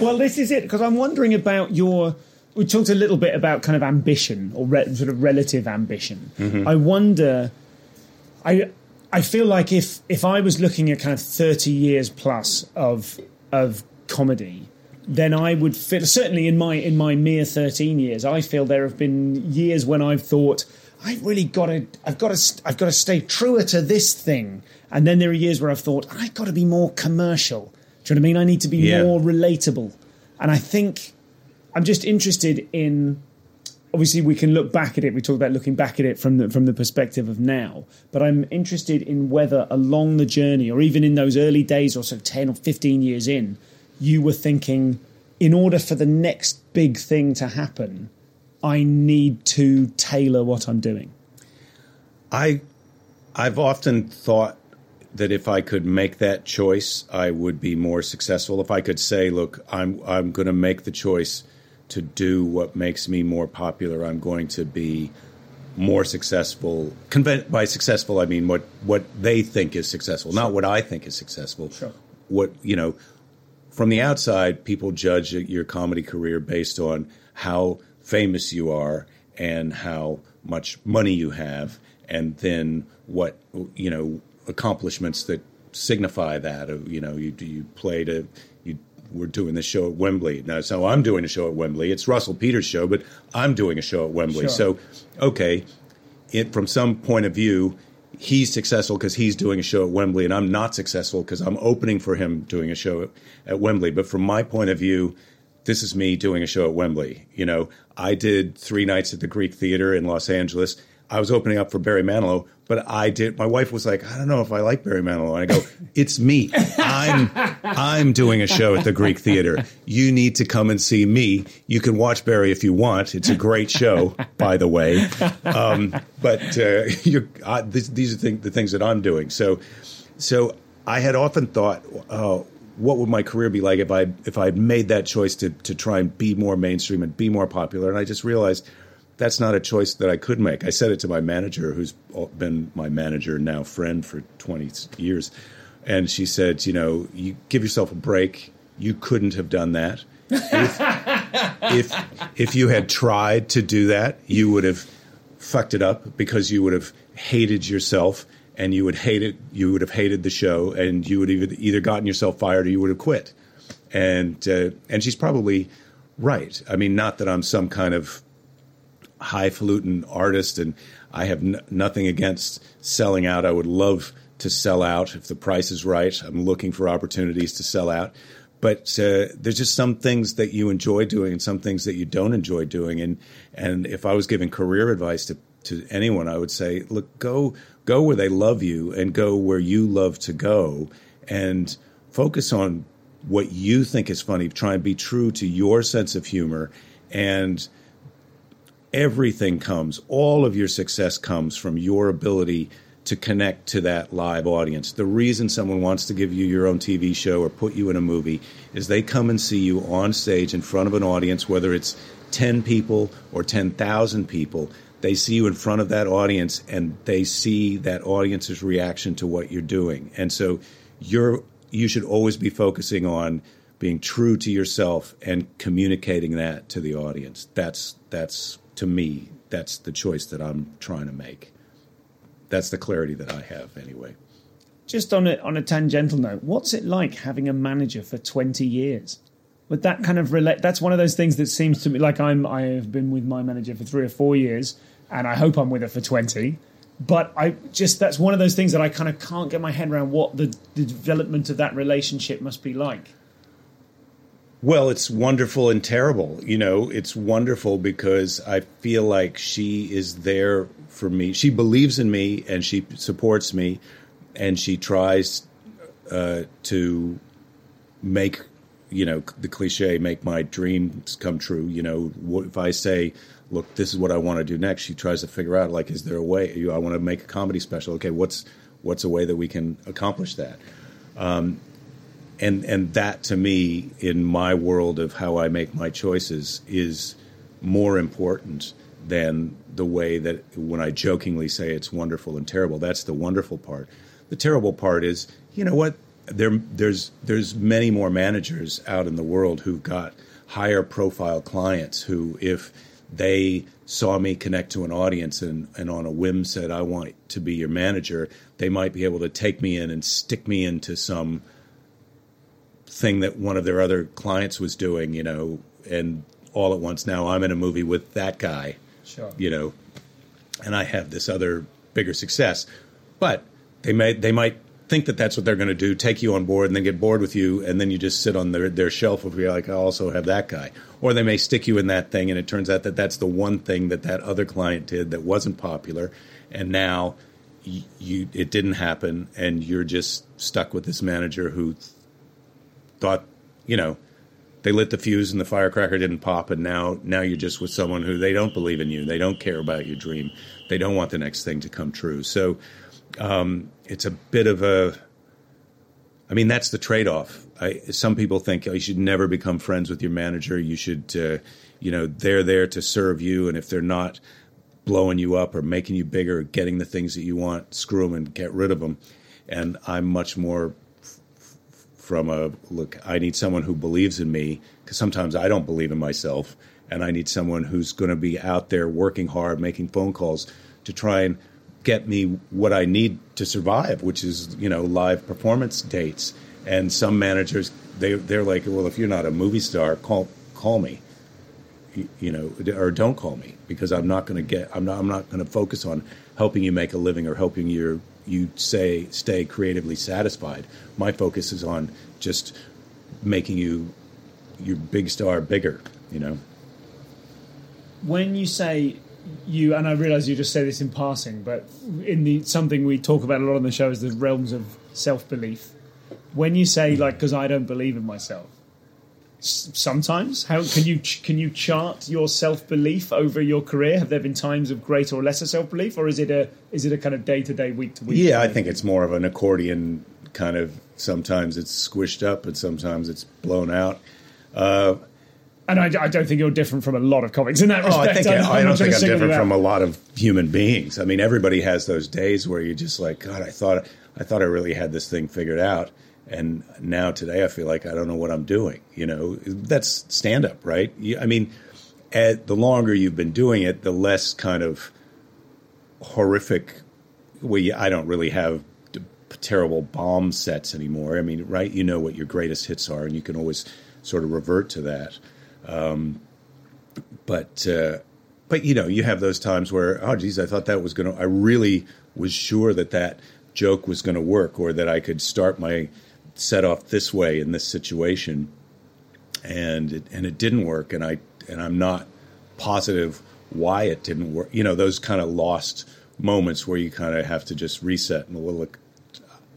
Well, this is it, because I'm wondering about your... We talked a little bit about kind of ambition, or re- sort of relative ambition. Mm-hmm. I wonder... I I feel like if, if I was looking at kind of thirty years plus of of comedy, then I would feel, certainly in my in my mere thirteen years, I feel there have been years when I've thought, I've really got to, I've got to, I've got to stay truer to this thing. And then there are years where I've thought, I've got to be more commercial. Do you know what I mean? I need to be yeah. more relatable. And I think I'm just interested in, obviously we can look back at it. We talked about looking back at it from the, from the perspective of now, but I'm interested in whether along the journey, or even in those early days or so ten or fifteen years in, you were thinking, in order for the next big thing to happen, I need to tailor what I'm doing. I, I've often thought that if I could make that choice, I would be more successful. If I could say, look, I'm I'm going to make the choice to do what makes me more popular, I'm going to be more successful. Conve- by successful, I mean what, what they think is successful, sure. Not what I think is successful. Sure. What, you know, from the outside, people judge your comedy career based on how famous you are and how much money you have, and then what, you know, accomplishments that signify that. You know, you you played a, you were doing this show at Wembley. Now, so I'm doing a show at Wembley. It's Russell Peters' show, but I'm doing a show at Wembley. Sure. So, okay, it, from some point of view, he's successful because he's doing a show at Wembley, and I'm not successful because I'm opening for him doing a show at, at Wembley. But from my point of view, this is me doing a show at Wembley. You know, I did three nights at the Greek Theater in Los Angeles. I was opening up for Barry Manilow, but I did. My wife was like, "I don't know if I like Barry Manilow," and I go, "It's me. I'm I'm doing a show at the Greek Theater. You need to come and see me. You can watch Barry if you want. It's a great show, by the way. Um, but uh, you're, I, this, these are th- the things that I'm doing. So, so I had often thought, uh, what would my career be like if I if I made that choice to to try and be more mainstream and be more popular? And I just realized that's not a choice that I could make. I said it to my manager, who's been my manager, now friend, for twenty years. And she said, you know, you give yourself a break. You couldn't have done that. If, if, if you had tried to do that, you would have fucked it up, because you would have hated yourself, and you would hate it. You would have hated the show, and you would have either gotten yourself fired or you would have quit. And, uh, and she's probably right. I mean, not that I'm some kind of highfalutin artist, and I have n- nothing against selling out. I would love to sell out if the price is right. I'm looking for opportunities to sell out. But uh, there's just some things that you enjoy doing and some things that you don't enjoy doing. And and if I was giving career advice to, to anyone, I would say, look, go go where they love you, and go where you love to go, and focus on what you think is funny. Try and be true to your sense of humor, and everything comes, all of your success comes from your ability to connect to that live audience. The reason someone wants to give you your own T V show or put you in a movie is they come and see you on stage in front of an audience, whether it's ten people or ten thousand people. They see you in front of that audience, and they see that audience's reaction to what you're doing. And so you're you should always be focusing on being true to yourself and communicating that to the audience. That's, that's to me, that's the choice that I'm trying to make. That's the clarity that I have anyway. Just on a, on a tangential note, what's it like having a manager for twenty years? Would that kind of relate? That's one of those things that seems to me like I'm, I have been with my manager for three or four years and I hope I'm with her for twenty. But I just, that's one of those things that I kind of can't get my head around what the, the development of that relationship must be like. Well, it's wonderful and terrible. You know, it's wonderful because I feel like she is there for me. She believes in me and she supports me and she tries uh, to make, you know, the cliche, make my dreams come true. You know, what, if I say, look, this is what I want to do next, she tries to figure out, like, is there a way? You know, I want to make a comedy special. Okay, what's what's a way that we can accomplish that? Um And and that, to me, in my world of how I make my choices, is more important than the way that when I jokingly say it's wonderful and terrible. That's the wonderful part. The terrible part is, you know what, there there's there's many more managers out in the world who've got higher profile clients who, if they saw me connect to an audience and, and on a whim said, I want to be your manager, they might be able to take me in and stick me into some thing that one of their other clients was doing, you know, and all at once now I'm in a movie with that guy, sure, you know, and I have this other bigger success. But they may, they might think that that's what they're going to do, take you on board and then get bored with you, and then you just sit on their, their shelf if you're like, I also have that guy. Or they may stick you in that thing, and it turns out that that's the one thing that that other client did that wasn't popular, and now you, you it didn't happen, and you're just stuck with this manager who thought, you know, they lit the fuse and the firecracker didn't pop, and now now you're just with someone who they don't believe in you. They don't care about your dream. They don't want the next thing to come true. So um, it's a bit of a, I mean, that's the trade-off. I, some people think, oh, you should never become friends with your manager. You should, uh, you know, they're there to serve you, and if they're not blowing you up or making you bigger or getting the things that you want, screw them and get rid of them. And I'm much more from a, look, I need someone who believes in me, because sometimes I don't believe in myself, and I need someone who's going to be out there working hard, making phone calls to try and get me what I need to survive, which is, you know, live performance dates. And some managers, they, they're like, well, if you're not a movie star, call call me, you, you know, or don't call me, because I'm not going to get, I'm not, I'm not going to focus on helping you make a living or helping your you say stay creatively satisfied. My focus is on just making you your big star bigger, you know. When you say you, and I realize you just say this in passing, but in the something we talk about a lot on the show is the realms of self-belief. When you say, like, because I don't believe in myself, sometimes how can you can you chart your self-belief over your career? Have there been times of greater or lesser self-belief, or is it a is it a kind of day-to-day, week-to-week? Yeah, I think it's more of an accordion kind of, sometimes it's squished up and sometimes it's blown out. Uh, and I, I don't think you're different from a lot of comics in that respect. Oh, I, think, I, I don't think I'm different from a lot of human beings. I mean, everybody has those days where you're just like, God, I thought I thought I really had this thing figured out. And now today I feel like I don't know what I'm doing. You know, that's stand-up, right? You, I mean, at, the longer you've been doing it, the less kind of horrific – well, yeah, I don't really have d- terrible bomb sets anymore. I mean, right, you know what your greatest hits are, and you can always sort of revert to that. Um, but, uh, but, you know, you have those times where, oh, geez, I thought that was going to – I really was sure that that joke was going to work, or that I could start my – set off this way in this situation, and it, and it didn't work, and I and I'm not positive why it didn't work. You know, those kind of lost moments where you kind of have to just reset and, well, look,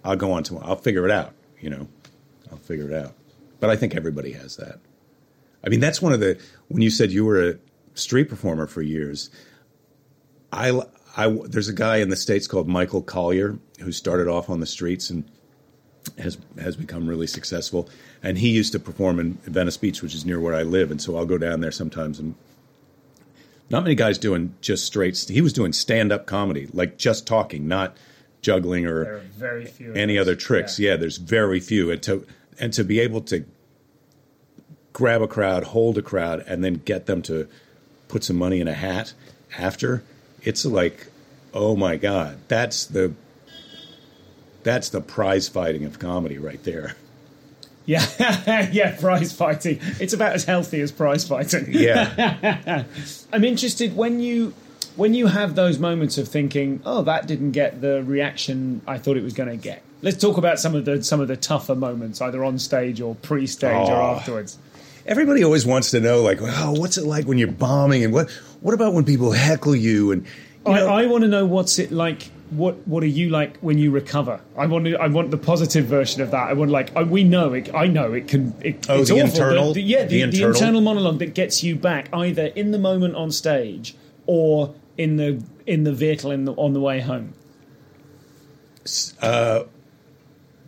I'll go on tomorrow. I'll figure it out. You know, I'll figure it out. But I think everybody has that. I mean, that's one of the when you said you were a street performer for years. I, I there's a guy in the States called Michael Collier who started off on the streets and has has become really successful, and he used to perform in Venice Beach, which is near where I live, and so I'll go down there sometimes, and not many guys doing just straight st- he was doing stand-up comedy, like just talking, not juggling or there are very few any other tricks. Yeah. yeah there's very few, and to and to be able to grab a crowd, hold a crowd, and then get them to put some money in a hat after, it's like, oh my God, that's the that's the prize fighting of comedy right there. Yeah, yeah, prize fighting. It's about as healthy as prize fighting. Yeah. I'm interested when you when you have those moments of thinking, oh, that didn't get the reaction I thought it was going to get. Let's talk about some of the some of the tougher moments, either on stage or pre-stage oh. or afterwards. Everybody always wants to know, like, oh, what's it like when you're bombing, and what what about when people heckle you? And you I, I want to know what's it like. What what are you like when you recover? I want to, I want the positive version of that. I want like I, we know it. I know it can. It, oh, it's the awful, internal, the, yeah, the, the, internal. the internal monologue that gets you back either in the moment on stage or in the in the vehicle in the, on the way home. Uh,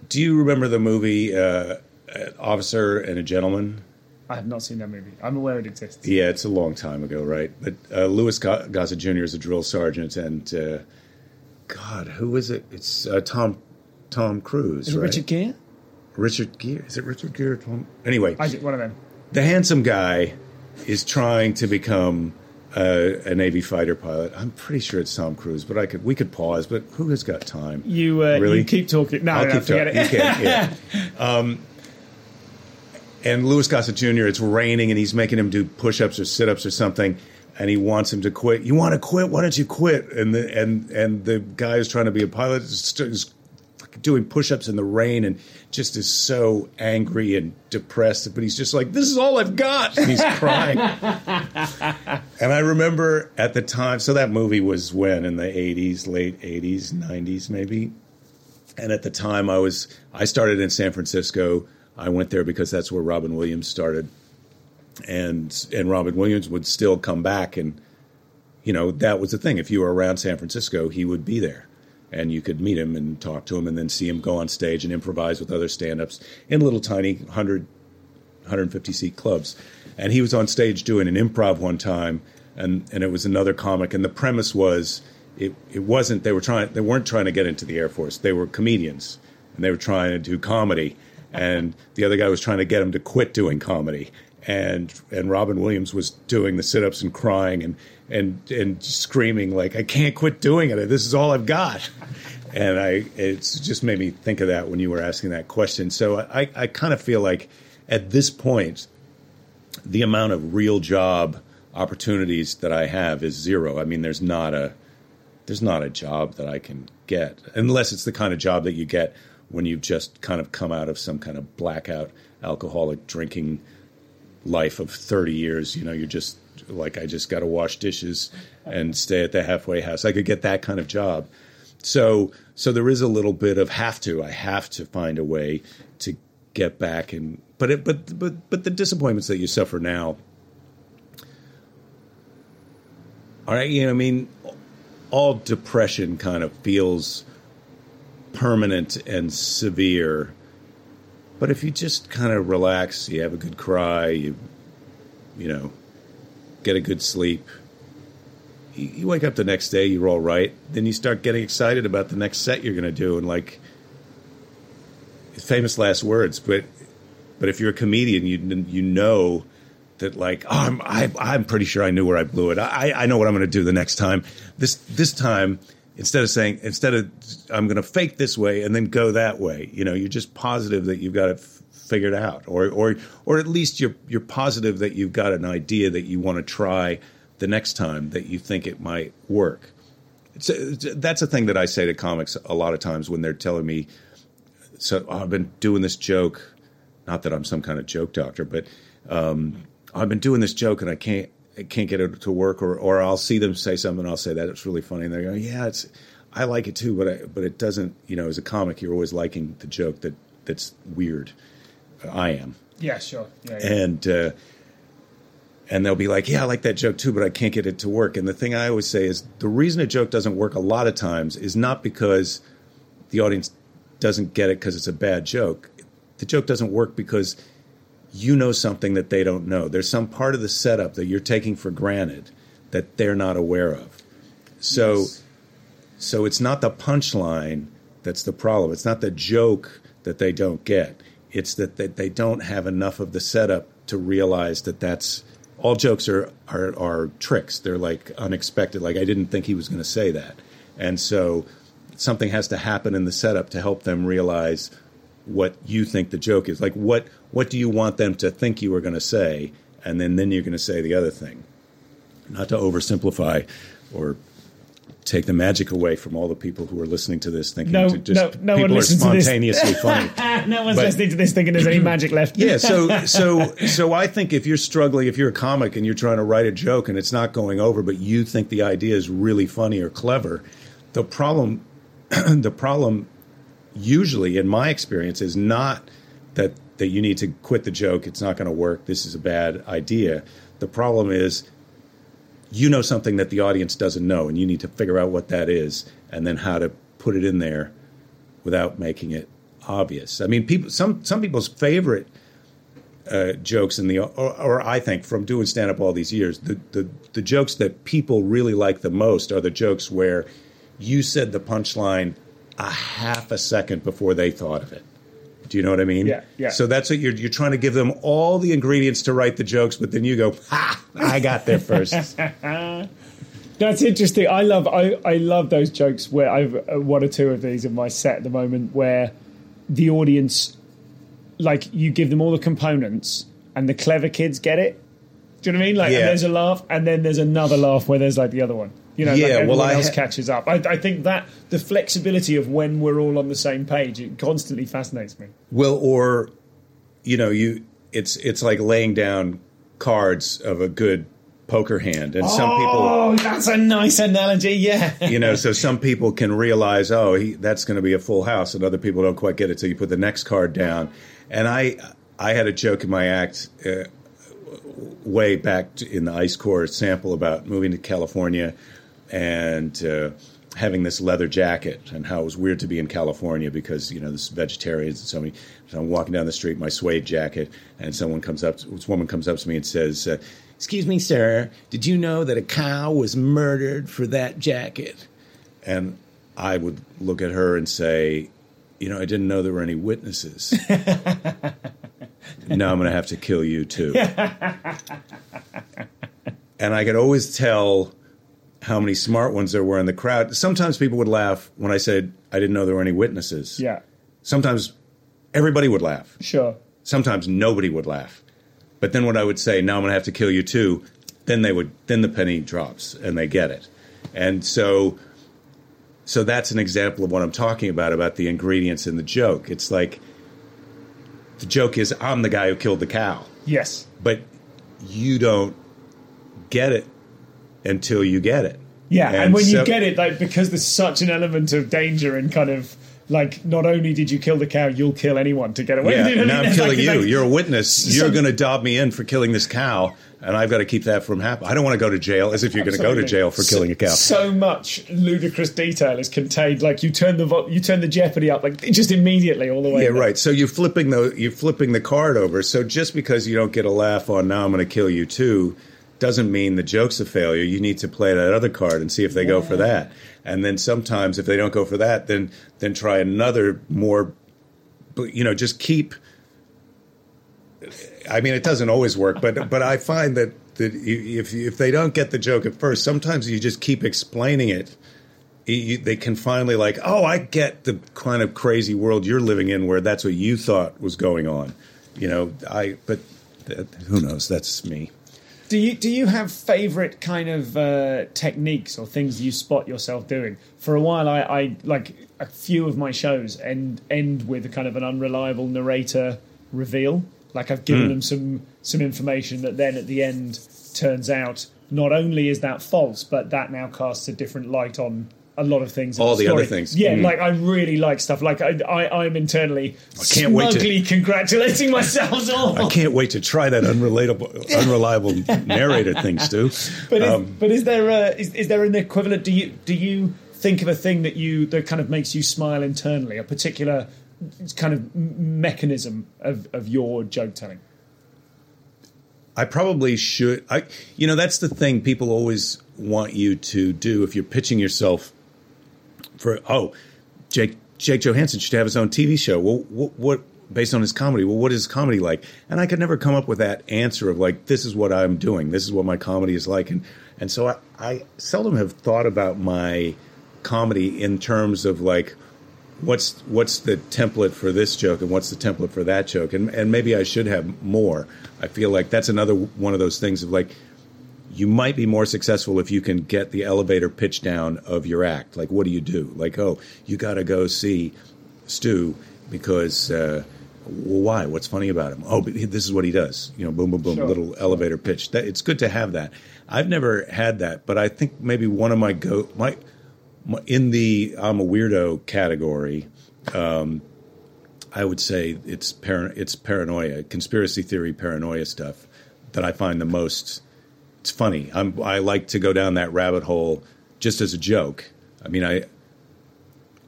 do you remember the movie uh, An Officer and a Gentleman? I have not seen that movie. I'm aware it exists. Yeah, it's a long time ago, right? But uh, Louis Gossett Junior is a drill sergeant, and uh, God, who is it? It's uh, Tom Tom Cruise. Is it right? Richard Gere? Richard Gere? Is it Richard Gere? Or Tom? Anyway, I one of them. The handsome guy is trying to become uh, a Navy fighter pilot. I'm pretty sure it's Tom Cruise, but I could we could pause. But who has got time? You uh, really you keep talking. No, I'll no, keep forget talk- it. You can, yeah. Um, And Louis Gossett Junior, it's raining, and he's making him do push-ups or sit-ups or something, and he wants him to quit. You want to quit? Why don't you quit? And the and and the guy who's trying to be a pilot is doing push-ups in the rain and just is so angry and depressed. But he's just like, this is all I've got. And he's crying. And I remember at the time, so that movie was when? In the eighties, late eighties, nineties maybe. And at the time, I was I started in San Francisco. I went there because that's where Robin Williams started, and and Robin Williams would still come back, and you know that was the thing. If you were around San Francisco, he would be there, and you could meet him and talk to him, and then see him go on stage and improvise with other stand-ups in little tiny one hundred, one hundred fifty seat clubs. And he was on stage doing an improv one time, and and it was another comic, and the premise was it it wasn't they were trying they weren't trying to get into the Air Force. They were comedians, and they were trying to do comedy. And the other guy was trying to get him to quit doing comedy. And and Robin Williams was doing the sit-ups and crying and and and screaming like, I can't quit doing it. This is all I've got. And I it's just made me think of that when you were asking that question. So I, I kind of feel like at this point, the amount of real job opportunities that I have is zero. I mean, there's not a there's not a job that I can get, unless it's the kind of job that you get when you've just kind of come out of some kind of blackout, alcoholic drinking life of thirty years. You know, you're just like, I just got to wash dishes and stay at the halfway house. I could get that kind of job. So so there is a little bit of have to. I have to find a way to get back. And But it, but but but the disappointments that you suffer now, all right, you know, I mean, all depression kind of feels permanent and severe, but if you just kind of relax, you have a good cry, you you know, get a good sleep, you, you wake up the next day, you're all right, then you start getting excited about the next set you're going to do, and like, famous last words, but but if you're a comedian, you you know that like, oh, I'm I, I'm pretty sure I knew where I blew it. I I know what I'm going to do the next time. This this time. Instead of saying, instead of, I'm going to fake this way and then go that way, you know, you're just positive that you've got it f- figured out, or or or at least you're you're positive that you've got an idea that you want to try the next time that you think it might work. It's a, it's a, that's a thing that I say to comics a lot of times when they're telling me, so oh, I've been doing this joke, not that I'm some kind of joke doctor, but um, I've been doing this joke and I can't. I can't get it to work, or, or I'll see them say something and I'll say that it's really funny. And they go, yeah, it's, I like it too, but I, but it doesn't, you know, as a comic, you're always liking the joke that that's weird. I am. Yeah, sure. Yeah, yeah. And, uh, and they'll be like, yeah, I like that joke too, but I can't get it to work. And the thing I always say is the reason a joke doesn't work a lot of times is not because the audience doesn't get it because it's a bad joke. The joke doesn't work because you know something that they don't know. There's some part of the setup that you're taking for granted that they're not aware of. So yes. So it's not the punchline that's the problem. It's not the joke that they don't get. It's that they, they don't have enough of the setup to realize that that's all jokes are, are, are tricks. They're like unexpected. Like I didn't think he was going to say that. And so something has to happen in the setup to help them realize what you think the joke is. Like what, what do you want them to think you were going to say? And then, then you're going to say the other thing. Not to oversimplify or take the magic away from all the people who are listening to this thinking no, to just no, no people are spontaneously funny. No one's but, listening to this thinking there's any magic left. Yeah, so so so I think if you're struggling, if you're a comic and you're trying to write a joke and it's not going over, but you think the idea is really funny or clever, the problem the problem usually in my experience is not that that you need to quit the joke, it's not going to work, this is a bad idea. The problem is you know something that the audience doesn't know, and you need to figure out what that is and then how to put it in there without making it obvious. I mean, people some some people's favorite uh, jokes in the or, or I think from doing stand-up all these years, the, the, the jokes that people really like the most are the jokes where you said the punchline a half a second before they thought of it. Do you know what I mean? Yeah, yeah. So that's what you're you're trying to give them all the ingredients to write the jokes, but then you go, ha, I got there first. That's interesting. I love I, I love those jokes where I've uh, one or two of these in my set at the moment where the audience, like you give them all the components and the clever kids get it. Do you know what I mean? Like yeah. And there's a laugh and then there's another laugh where there's like the other one. You know, yeah, like everyone well, I else ha- catches up. I, I think that the flexibility of when we're all on the same page, it constantly fascinates me. Well, or, you know, you it's it's like laying down cards of a good poker hand. And oh, some people... Oh, that's a nice analogy, yeah. You know, so some people can realize, oh, he, that's going to be a full house, and other people don't quite get it, so you put the next card down. And I, I had a joke in my act uh, way back in the Ice Core sample about moving to California and uh, having this leather jacket and how it was weird to be in California because, you know, this vegetarians and so many. So I'm walking down the street, my suede jacket, and someone comes up, this woman comes up to me and says, uh, excuse me, sir, did you know that a cow was murdered for that jacket? And I would look at her and say, you know, I didn't know there were any witnesses. Now I'm going to have to kill you too. And I could always tell how many smart ones there were in the crowd. Sometimes people would laugh when I said, I didn't know there were any witnesses. Yeah. Sometimes everybody would laugh. Sure. Sometimes nobody would laugh. But then when I would say, now I'm going to have to kill you too, then they would, then the penny drops and they get it. And so, so that's an example of what I'm talking about, about the ingredients in the joke. It's like, the joke is I'm the guy who killed the cow. Yes. But you don't get it until you get it. Yeah, and, and when so, you get it, like because there's such an element of danger and kind of like not only did you kill the cow, you'll kill anyone to get away. Yeah, you know, now I'm like, killing like, you. Like, you're a witness. So, you're going to dob me in for killing this cow, and I've got to keep that from happening. I don't want to go to jail as if you're going to go to jail for so, killing a cow. So much ludicrous detail is contained. Like you turn the vo- you turn the jeopardy up like just immediately all the way. Yeah, there. Right. So you're flipping the you're flipping the card over. So just because you don't get a laugh on now, I'm going to kill you too. Doesn't mean the joke's a failure. You need to play that other card and see if they yeah. go for that. And then sometimes if they don't go for that, then then try another more, you know, just keep. I mean, it doesn't always work, but but I find that, that if if they don't get the joke at first, sometimes you just keep explaining it. You, they can finally like, oh, I get the kind of crazy world you're living in where that's what you thought was going on. You know, I but that, who knows? That's me. Do you do you have favourite kind of uh, techniques or things you spot yourself doing? For a while, I, I like a few of my shows end end with a kind of an unreliable narrator reveal. Like I've given mm. them some some information that then at the end turns out not only is that false, but that now casts a different light on a lot of things. All the, the other things. Yeah, mm. like I really like stuff. Like I, I, I'm internally I can't smugly wait to, congratulating myself. All. I can't wait to try that unrelatable, unreliable narrator thing, Stu. But um, is, but is there a, is, is there an equivalent? Do you do you think of a thing that you that kind of makes you smile internally? A particular kind of mechanism of, of your joke telling? I probably should. I you know that's the thing people always want you to do if you're pitching yourself. For, oh, Jake Jake Johannsen should have his own T V show. Well, what, what based on his comedy, well, what is comedy like? And I could never come up with that answer of like, this is what I'm doing. This is what my comedy is like. And and so I, I seldom have thought about my comedy in terms of like, what's what's the template for this joke and what's the template for that joke. And and maybe I should have more. I feel like that's another one of those things of like, you might be more successful if you can get the elevator pitch down of your act. Like, what do you do? Like, oh, you got to go see Stu because, uh, well, why? What's funny about him? Oh, but this is what he does. You know, boom, boom, boom, sure. Little elevator pitch. That, it's good to have that. I've never had that, but I think maybe one of my go my, my in the I'm a weirdo category. Um, I would say it's par- it's paranoia, conspiracy theory, paranoia stuff that I find the most. It's funny. I'm, I like to go down that rabbit hole just as a joke. I mean, I,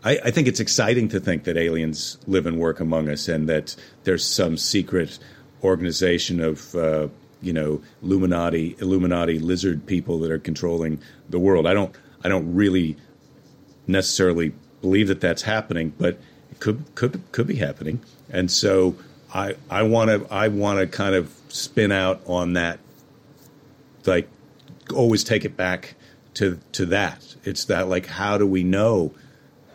I I think it's exciting to think that aliens live and work among us and that there's some secret organization of, uh, you know, Illuminati, Illuminati lizard people that are controlling the world. I don't I don't really necessarily believe that that's happening, but it could could could be happening. And so I I want to I want to kind of spin out on that. Like, always take it back to to that. It's that, like, how do we know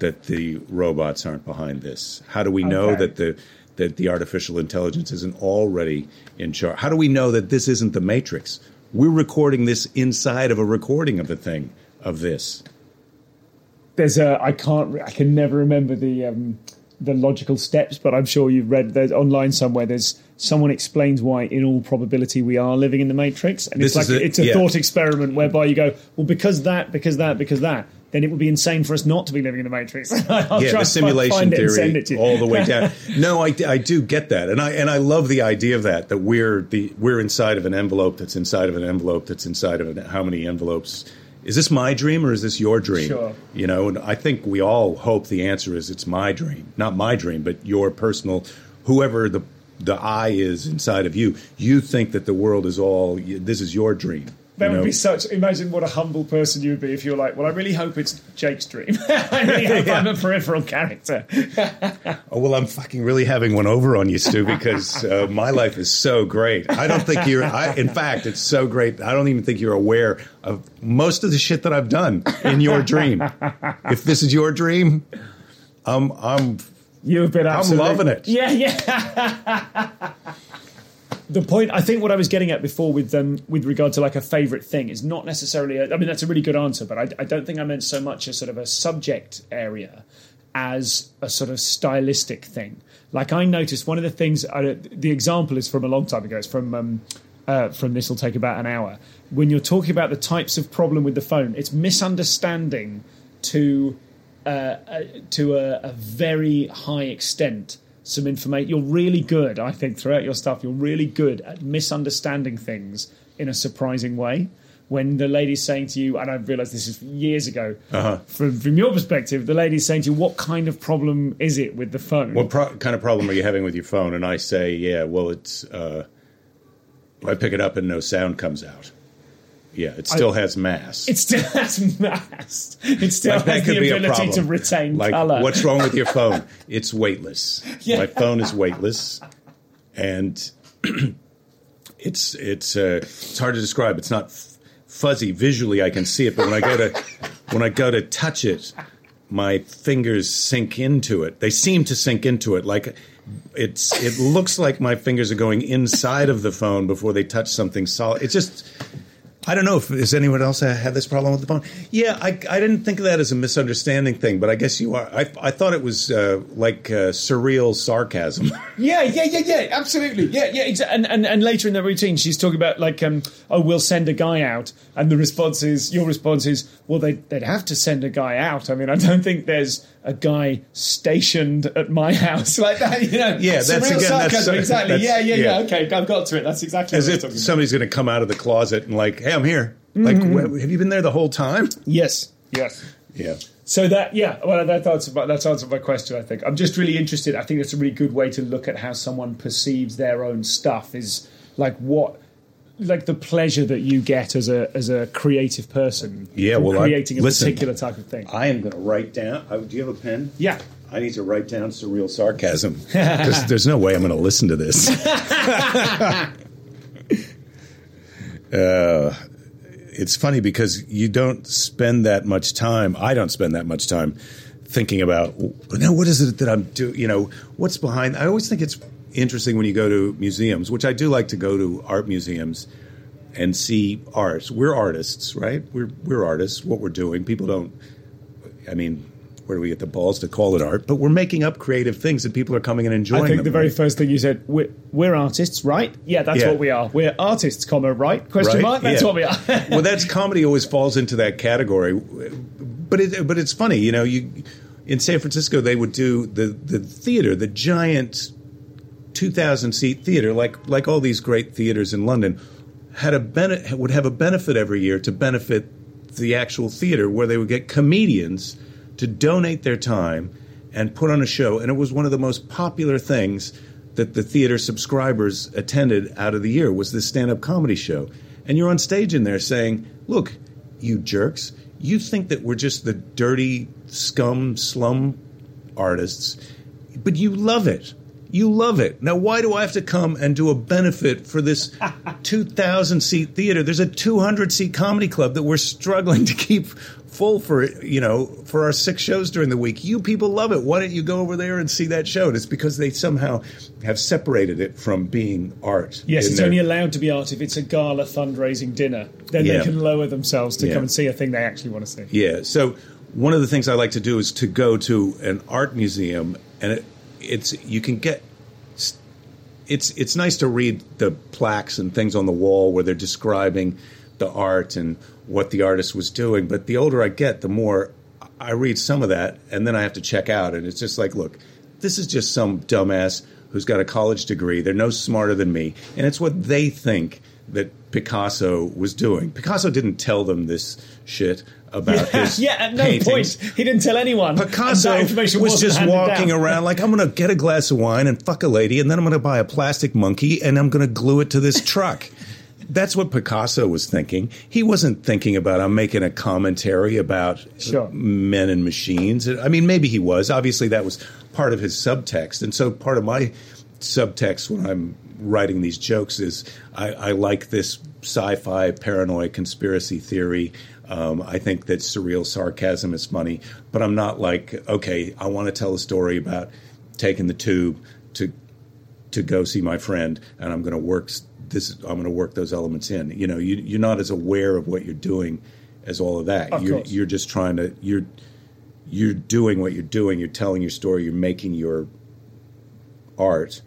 that the robots aren't behind this? How do we okay. know that the that the artificial intelligence isn't already in charge? How do we know that this isn't the Matrix? We're recording this inside of a recording of a thing of this. There's a I can't I can never remember the um, the logical steps, but I'm sure you've read those online somewhere. There's someone explains why, in all probability, we are living in the Matrix. And this it's like a, it's a yeah. thought experiment whereby you go, well, because that, because that, because that, then it would be insane for us not to be living in the Matrix. I'll yeah, try the simulation theory all the way down. No, I, I do get that. And I and I love the idea of that, that we're the we're inside of an envelope that's inside of an envelope that's inside of an, how many envelopes. Is this my dream or is this your dream? Sure. You know, and I think we all hope the answer is it's my dream. Not my dream, but your personal, whoever the the I is inside of you, you think that the world is all, this is your dream. That you would know? Be such, imagine what a humble person you would be if you were like, well, I really hope it's Jake's dream. I really hope yeah. I'm a peripheral character. Oh, well, I'm fucking really having one over on you, Stu, because uh, my life is so great. I don't think you're, I, in fact, it's so great. I don't even think you're aware of most of the shit that I've done in your dream. If this is your dream, um, I'm... You've been absolutely... I'm loving it. Yeah, yeah. The point, I think what I was getting at before with um, with regard to like a favourite thing is not necessarily... A, I mean, that's a really good answer, but I, I don't think I meant so much a sort of a subject area as a sort of stylistic thing. Like I noticed one of the things... I, the example is from a long time ago. It's from... Um, Uh, from this will take about an hour. When you're talking about the types of problem with the phone, it's misunderstanding to... Uh, to a, a very high extent, some information. You're really good, I think, throughout your stuff, you're really good at misunderstanding things in a surprising way. When the lady's saying to you, and I realised this is years ago, uh-huh. from, from your perspective, the lady's saying to you, what kind of problem is it with the phone? What pro- kind of problem are you having with your phone? And I say, yeah, well, it's... Uh, I pick it up and no sound comes out. Yeah, it still I, has mass. It still has mass. It still like has the ability to retain like, color. What's wrong with your phone? It's weightless. Yeah. My phone is weightless, and it's it's uh, it's hard to describe. It's not f- fuzzy visually. I can see it, but when I go to when I go to touch it, my fingers sink into it. They seem to sink into it, like. It's. It looks like my fingers are going inside of the phone before they touch something solid. It's just. I don't know if is anyone else had this problem with the phone. Yeah, I, I didn't think of that as a misunderstanding thing, but I guess you are. I, I thought it was uh, like uh, surreal sarcasm. Yeah, yeah, yeah, yeah, absolutely. Yeah, yeah, exactly. And, and and later in the routine, she's talking about like, um, oh, we'll send a guy out, and the response is your response is, well, they they'd have to send a guy out. I mean, I don't think there's a guy stationed at my house like that. You know, yeah, that's surreal again, sarcasm. That's, exactly. That's, yeah, yeah, yeah, yeah. Okay, I've got to it. That's exactly. As what if I'm talking somebody's going to come out of the closet and like. Hey, I'm here. Like, mm-hmm. wh- have you been there the whole time? Yes. Yes. Yeah. So that, yeah, well, that answered my, that's answered my question, I think. I'm just really interested. I think that's a really good way to look at how someone perceives their own stuff is like what, like the pleasure that you get as a as a creative person. Yeah, well, creating I, listen, a particular type of thing. I am going to write down. I, do you have a pen? Yeah. I need to write down surreal sarcasm because there's no way I'm going to listen to this. uh, it's funny because you don't spend that much time. I don't spend that much time thinking about, now what is it that I'm doing? You know, what's behind? I always think it's interesting when you go to museums, which I do like to go to art museums and see art. We're artists, right? We're we're artists. What we're doing, people don't. I mean, where do we get the balls to call it art? But we're making up creative things and people are coming and enjoying them. I think them, the very right? first thing you said, we're, we're artists, right? Yeah, that's yeah. what we are. We're artists, comma, right? Question right? mark? That's yeah. what we are. Well, that's comedy always falls into that category. But it, but it's funny, you know, you in San Francisco, they would do the, the theater, the giant two thousand seat theater, like like all these great theaters in London, had a bene- would have a benefit every year to benefit the actual theater where they would get comedians to donate their time and put on a show. And it was one of the most popular things that the theater subscribers attended out of the year was this stand-up comedy show. And you're on stage in there saying, look, you jerks, you think that we're just the dirty scum slum artists, but you love it. You love it. Now, why do I have to come and do a benefit for this two thousand seat theater? There's a two hundred seat comedy club that we're struggling to keep full for, you know, for our six shows during the week. You people love it. Why don't you go over there and see that show? And it's because they somehow have separated it from being art. Yes, it's their... only allowed to be art if it's a gala fundraising dinner. Then yeah. they can lower themselves to yeah. come and see a thing they actually want to see. Yeah, so one of the things I like to do is to go to an art museum, and it, it's you can get it's it's nice to read the plaques and things on the wall where they're describing the art and what the artist was doing. But the older I get, the more I read some of that, and then I have to check out. And it's just like, look, this is just some dumbass who's got a college degree. They're no smarter than me. And it's what they think that Picasso was doing. Picasso didn't tell them this shit about yeah, his yeah, at no paintings. Point. He didn't tell anyone. Picasso information was just walking down. around like, I'm going to get a glass of wine and fuck a lady, and then I'm going to buy a plastic monkey, and I'm going to glue it to this truck. That's what Picasso was thinking. He wasn't thinking about, I'm making a commentary about sure. men and machines. I mean, maybe he was. Obviously, that was part of his subtext. And so part of my subtext when I'm writing these jokes is I, I like this sci-fi, paranoid conspiracy theory. Um, I think that surreal sarcasm is funny. But I'm not like, okay, I want to tell a story about taking the tube to to go see my friend, and I'm going to work... This I'm going to work those elements in. You know, you, you're not as aware of what you're doing as all of that. Of you're, you're just trying to you're you're doing what you're doing. You're telling your story. You're making your art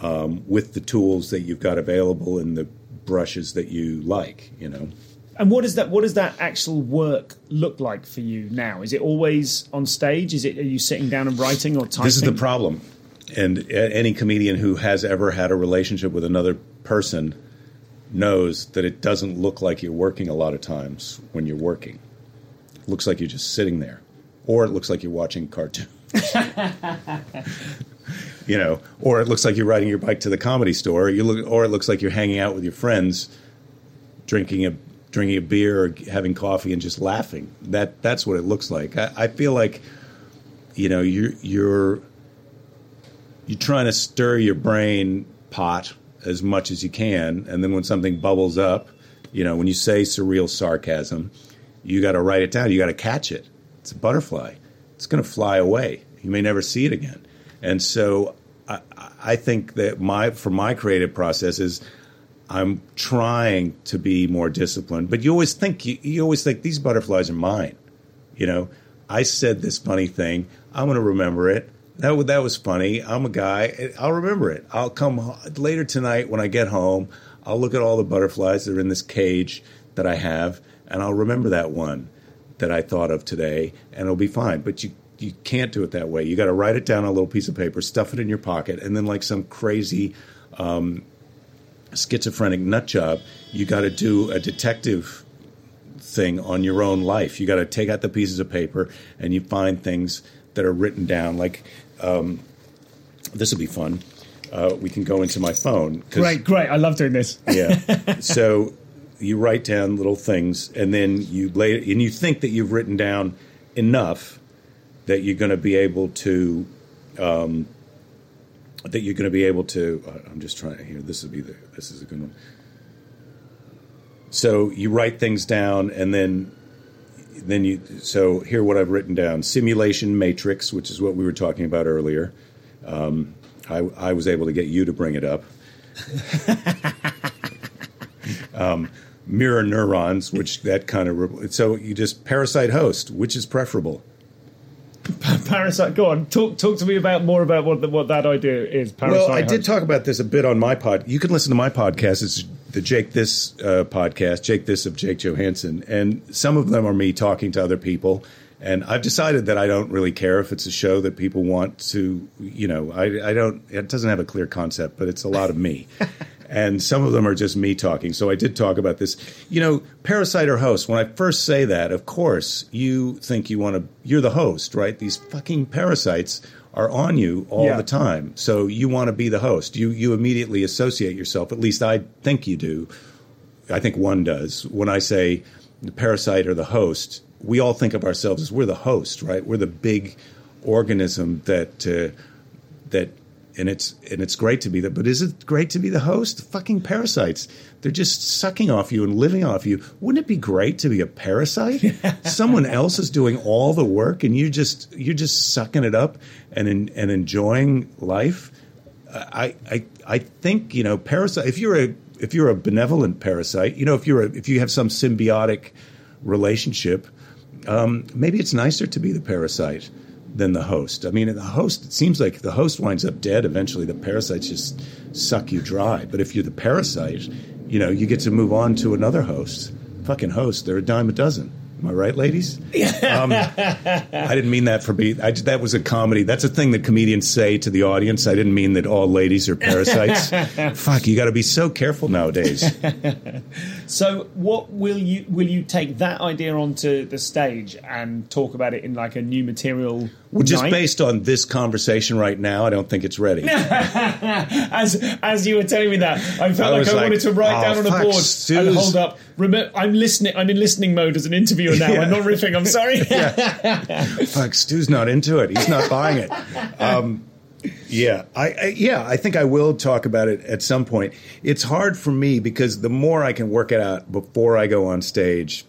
um, with the tools that you've got available and the brushes that you like. You know. And what is that? What does that actual work look like for you now? Is it always on stage? Is it are you sitting down and writing or typing? This is the problem. And any comedian who has ever had a relationship with another person knows that it doesn't look like you're working a lot of times when you're working. It looks like you're just sitting there. Or it looks like you're watching cartoons. You know, or it looks like you're riding your bike to the comedy store. You look, or it looks like you're hanging out with your friends, drinking a drinking a beer or having coffee and just laughing. That that's what it looks like. I, I feel like, you know, you're you're... You're trying to stir your brain pot as much as you can, and then when something bubbles up, you know, when you say surreal sarcasm, you got to write it down. You got to catch it. It's a butterfly. It's going to fly away. You may never see it again. And so I, I think that my for my creative process is I'm trying to be more disciplined. But you always think you, you always think these butterflies are mine. You know, I said this funny thing. I'm going to remember it. That that was funny. I'm a guy. I'll remember it. I'll come later tonight when I get home. I'll look at all the butterflies that are in this cage that I have, and I'll remember that one that I thought of today, and it'll be fine. But you, you can't do it that way. You got to write it down on a little piece of paper, stuff it in your pocket, and then like some crazy um, schizophrenic nut job, you got to do a detective thing on your own life. You got to take out the pieces of paper, and you find things that are written down, like... Um, this will be fun. Uh, we can go into my phone. Great, great. I love doing this. Yeah. So you write down little things, and then you later, and you think that you've written down enough that you're going to be able to, um, that you're going to be able to, uh, I'm just trying to hear, this would be the, this is a good one. So you write things down and then, then you, so here what I've written down, simulation matrix, which is what we were talking about earlier. Um, I, I was able to get you to bring it up. um, mirror neurons, which that kind of, so you just parasite host, which is preferable. Parasite. Go on. Talk talk to me about more about what the, what that idea is. Parasite. Well, I did talk about this a bit on my pod. You can listen to my podcast. It's the Jake This uh, podcast, Jake This of Jake Johannsen, and some of them are me talking to other people. And I've decided that I don't really care if it's a show that people want to. You know, I I don't. It doesn't have a clear concept, but it's a lot of me. And some of them are just me talking. So I did talk about this. You know, parasite or host, when I first say that, of course, you think you want to – you're the host, right? These fucking parasites are on you all yeah. the time. So you want to be the host. You you immediately associate yourself, at least I think you do. I think one does. When I say the parasite or the host, we all think of ourselves as we're the host, right? We're the big organism that uh, that – And it's and it's great to be that, but is it great to be the host? The fucking parasites. They're just sucking off you and living off you. Wouldn't it be great to be a parasite? Someone else is doing all the work and you just you're just sucking it up and in, and enjoying life. I I I think, you know, parasite if you're a if you're a benevolent parasite, you know, if you're a, if you have some symbiotic relationship, um, maybe it's nicer to be the parasite than the host. I mean, the host, it seems like the host winds up dead. Eventually the parasites just suck you dry. But if you're the parasite, you know, you get to move on to another host. Fucking host, they're a dime a dozen. Am I right, ladies? Um, I didn't mean that for me. I, that was a comedy. That's a thing that comedians say to the audience. I didn't mean that all ladies are parasites. Fuck, you got to be so careful nowadays. So what will you will you take that idea onto the stage and talk about it in like a new material? Well, just night? Based on this conversation right now, I don't think it's ready. as as you were telling me that, I felt I like I like, wanted to write oh, down on a board Suze. and hold up. Remember, I'm listening. I'm in listening mode as an interviewer now. Yeah. I'm not riffing. I'm sorry. yeah. Fuck, Stu's not into it. He's not buying it. Um, yeah, I, I yeah, I think I will talk about it at some point. It's hard for me because the more I can work it out before I go on stage,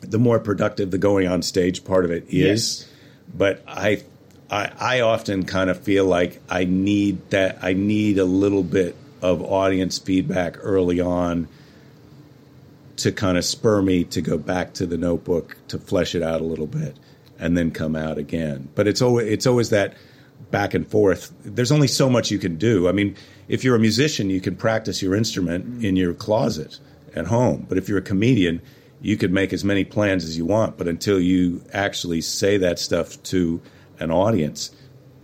the more productive the going on stage part of it is. Yes. But I, I, I often kind of feel like I need that. I need a little bit of audience feedback early on to kind of spur me to go back to the notebook to flesh it out a little bit and then come out again. But it's always it's always that back and forth. There's only so much you can do. I mean, if you're a musician, you can practice your instrument mm. in your closet at home. But if you're a comedian, you could make as many plans as you want, but until you actually say that stuff to an audience,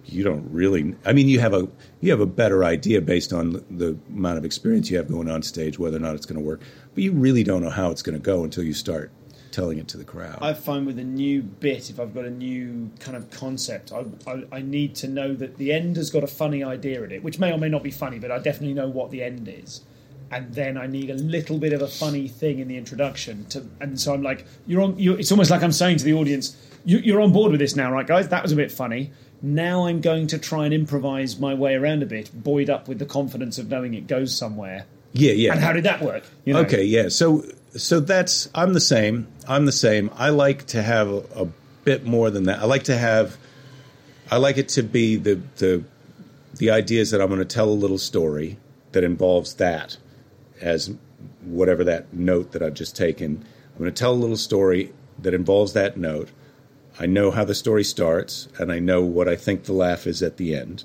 you don't really. I mean, you have a you have a better idea based on the amount of experience you have going on stage whether or not it's going to work, but you really don't know how it's going to go until you start telling it to the crowd. I find with a new bit, if I've got a new kind of concept, I, I, I need to know that the end has got a funny idea in it, which may or may not be funny, but I definitely know what the end is. And then I need a little bit of a funny thing in the introduction. To, and so I'm like, you're on. You're, it's almost like I'm saying to the audience, you, you're on board with this now, right, guys? That was a bit funny. Now I'm going to try and improvise my way around a bit, buoyed up with the confidence of knowing it goes somewhere. Yeah, yeah. And how did that work? You know? Okay, yeah. So so that's, I'm the same. I'm the same. I like to have a, a bit more than that. I like to have, I like it to be the the the idea is that I'm going to tell a little story that involves that. As whatever that note that I've just taken, I'm going to tell a little story that involves that note. I know how the story starts, and I know what I think the laugh is at the end.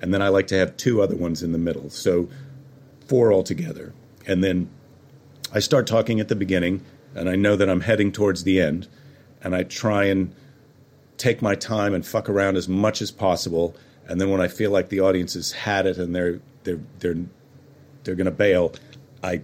And then I like to have two other ones in the middle, so four altogether. And then I start talking at the beginning, and I know that I'm heading towards the end, and I try and take my time and fuck around as much as possible. And then when I feel like the audience has had it and they're they're they're they're going to bail, I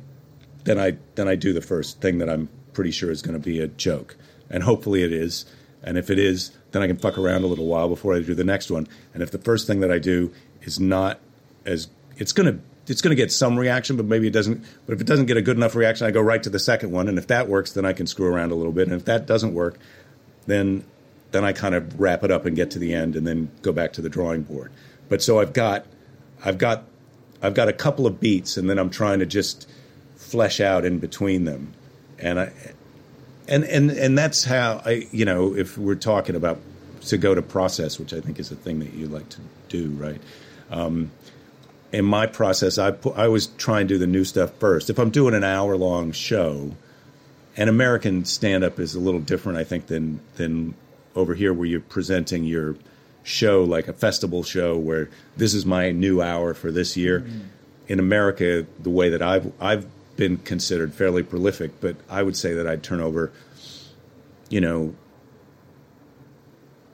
then I then I do the first thing that I'm pretty sure is going to be a joke, and hopefully it is. And if it is, then I can fuck around a little while before I do the next one. And if the first thing that I do is not as it's gonna it's gonna get some reaction, but maybe it doesn't. But if it doesn't get a good enough reaction, I go right to the second one. And if that works, then I can screw around a little bit. And if that doesn't work, then then I kind of wrap it up and get to the end and then go back to the drawing board. But so I've got, I've got, I've got a couple of beats, and then I'm trying to just flesh out in between them. And I, and and and that's how I, you know, if we're talking about to go to process, which I think is a thing that you like to do, right? Um, in my process, I pu- I always try and do the new stuff first. If I'm doing an hour long show, and American stand up is a little different, I think, than than over here, where you're presenting your show like a festival show, where this is my new hour for this year. Mm-hmm. In America, the way that I've I've been considered fairly prolific, but I would say that I'd turn over, you know,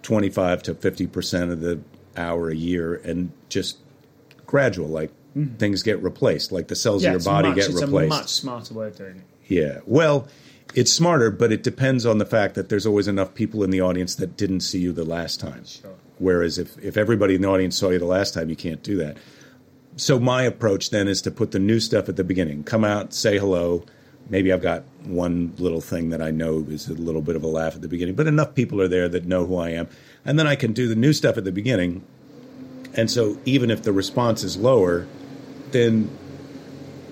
twenty-five to fifty percent of the hour a year, and just gradual, like mm-hmm. things get replaced, like the cells yeah, of your body much, get it's replaced. It's a much smarter way of doing it. Yeah. Well, it's smarter, but it depends on the fact that there's always enough people in the audience that didn't see you the last time. Sure. Whereas if, if everybody in the audience saw you the last time, you can't do that. So my approach then is to put the new stuff at the beginning. Come out, say hello. Maybe I've got one little thing that I know is a little bit of a laugh at the beginning, but enough people are there that know who I am. And then I can do the new stuff at the beginning. And so even if the response is lower, then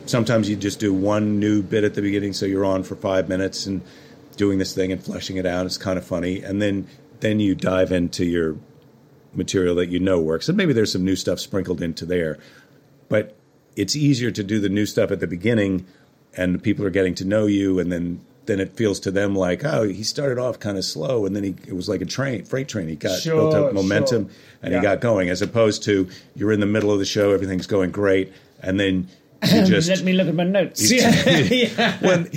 sometimes you just do one new bit at the beginning, so you're on for five minutes and doing this thing and fleshing it out. It's kind of funny. And then then you dive into your material that you know works. And maybe there's some new stuff sprinkled into there. But it's easier to do the new stuff at the beginning, and people are getting to know you, and then, then it feels to them like, oh, he started off kind of slow, and then he it was like a train, freight train. He got sure, built up momentum, sure. and yeah. he got going, as opposed to you're in the middle of the show, everything's going great, and then you just... Let me look at my notes. yeah. When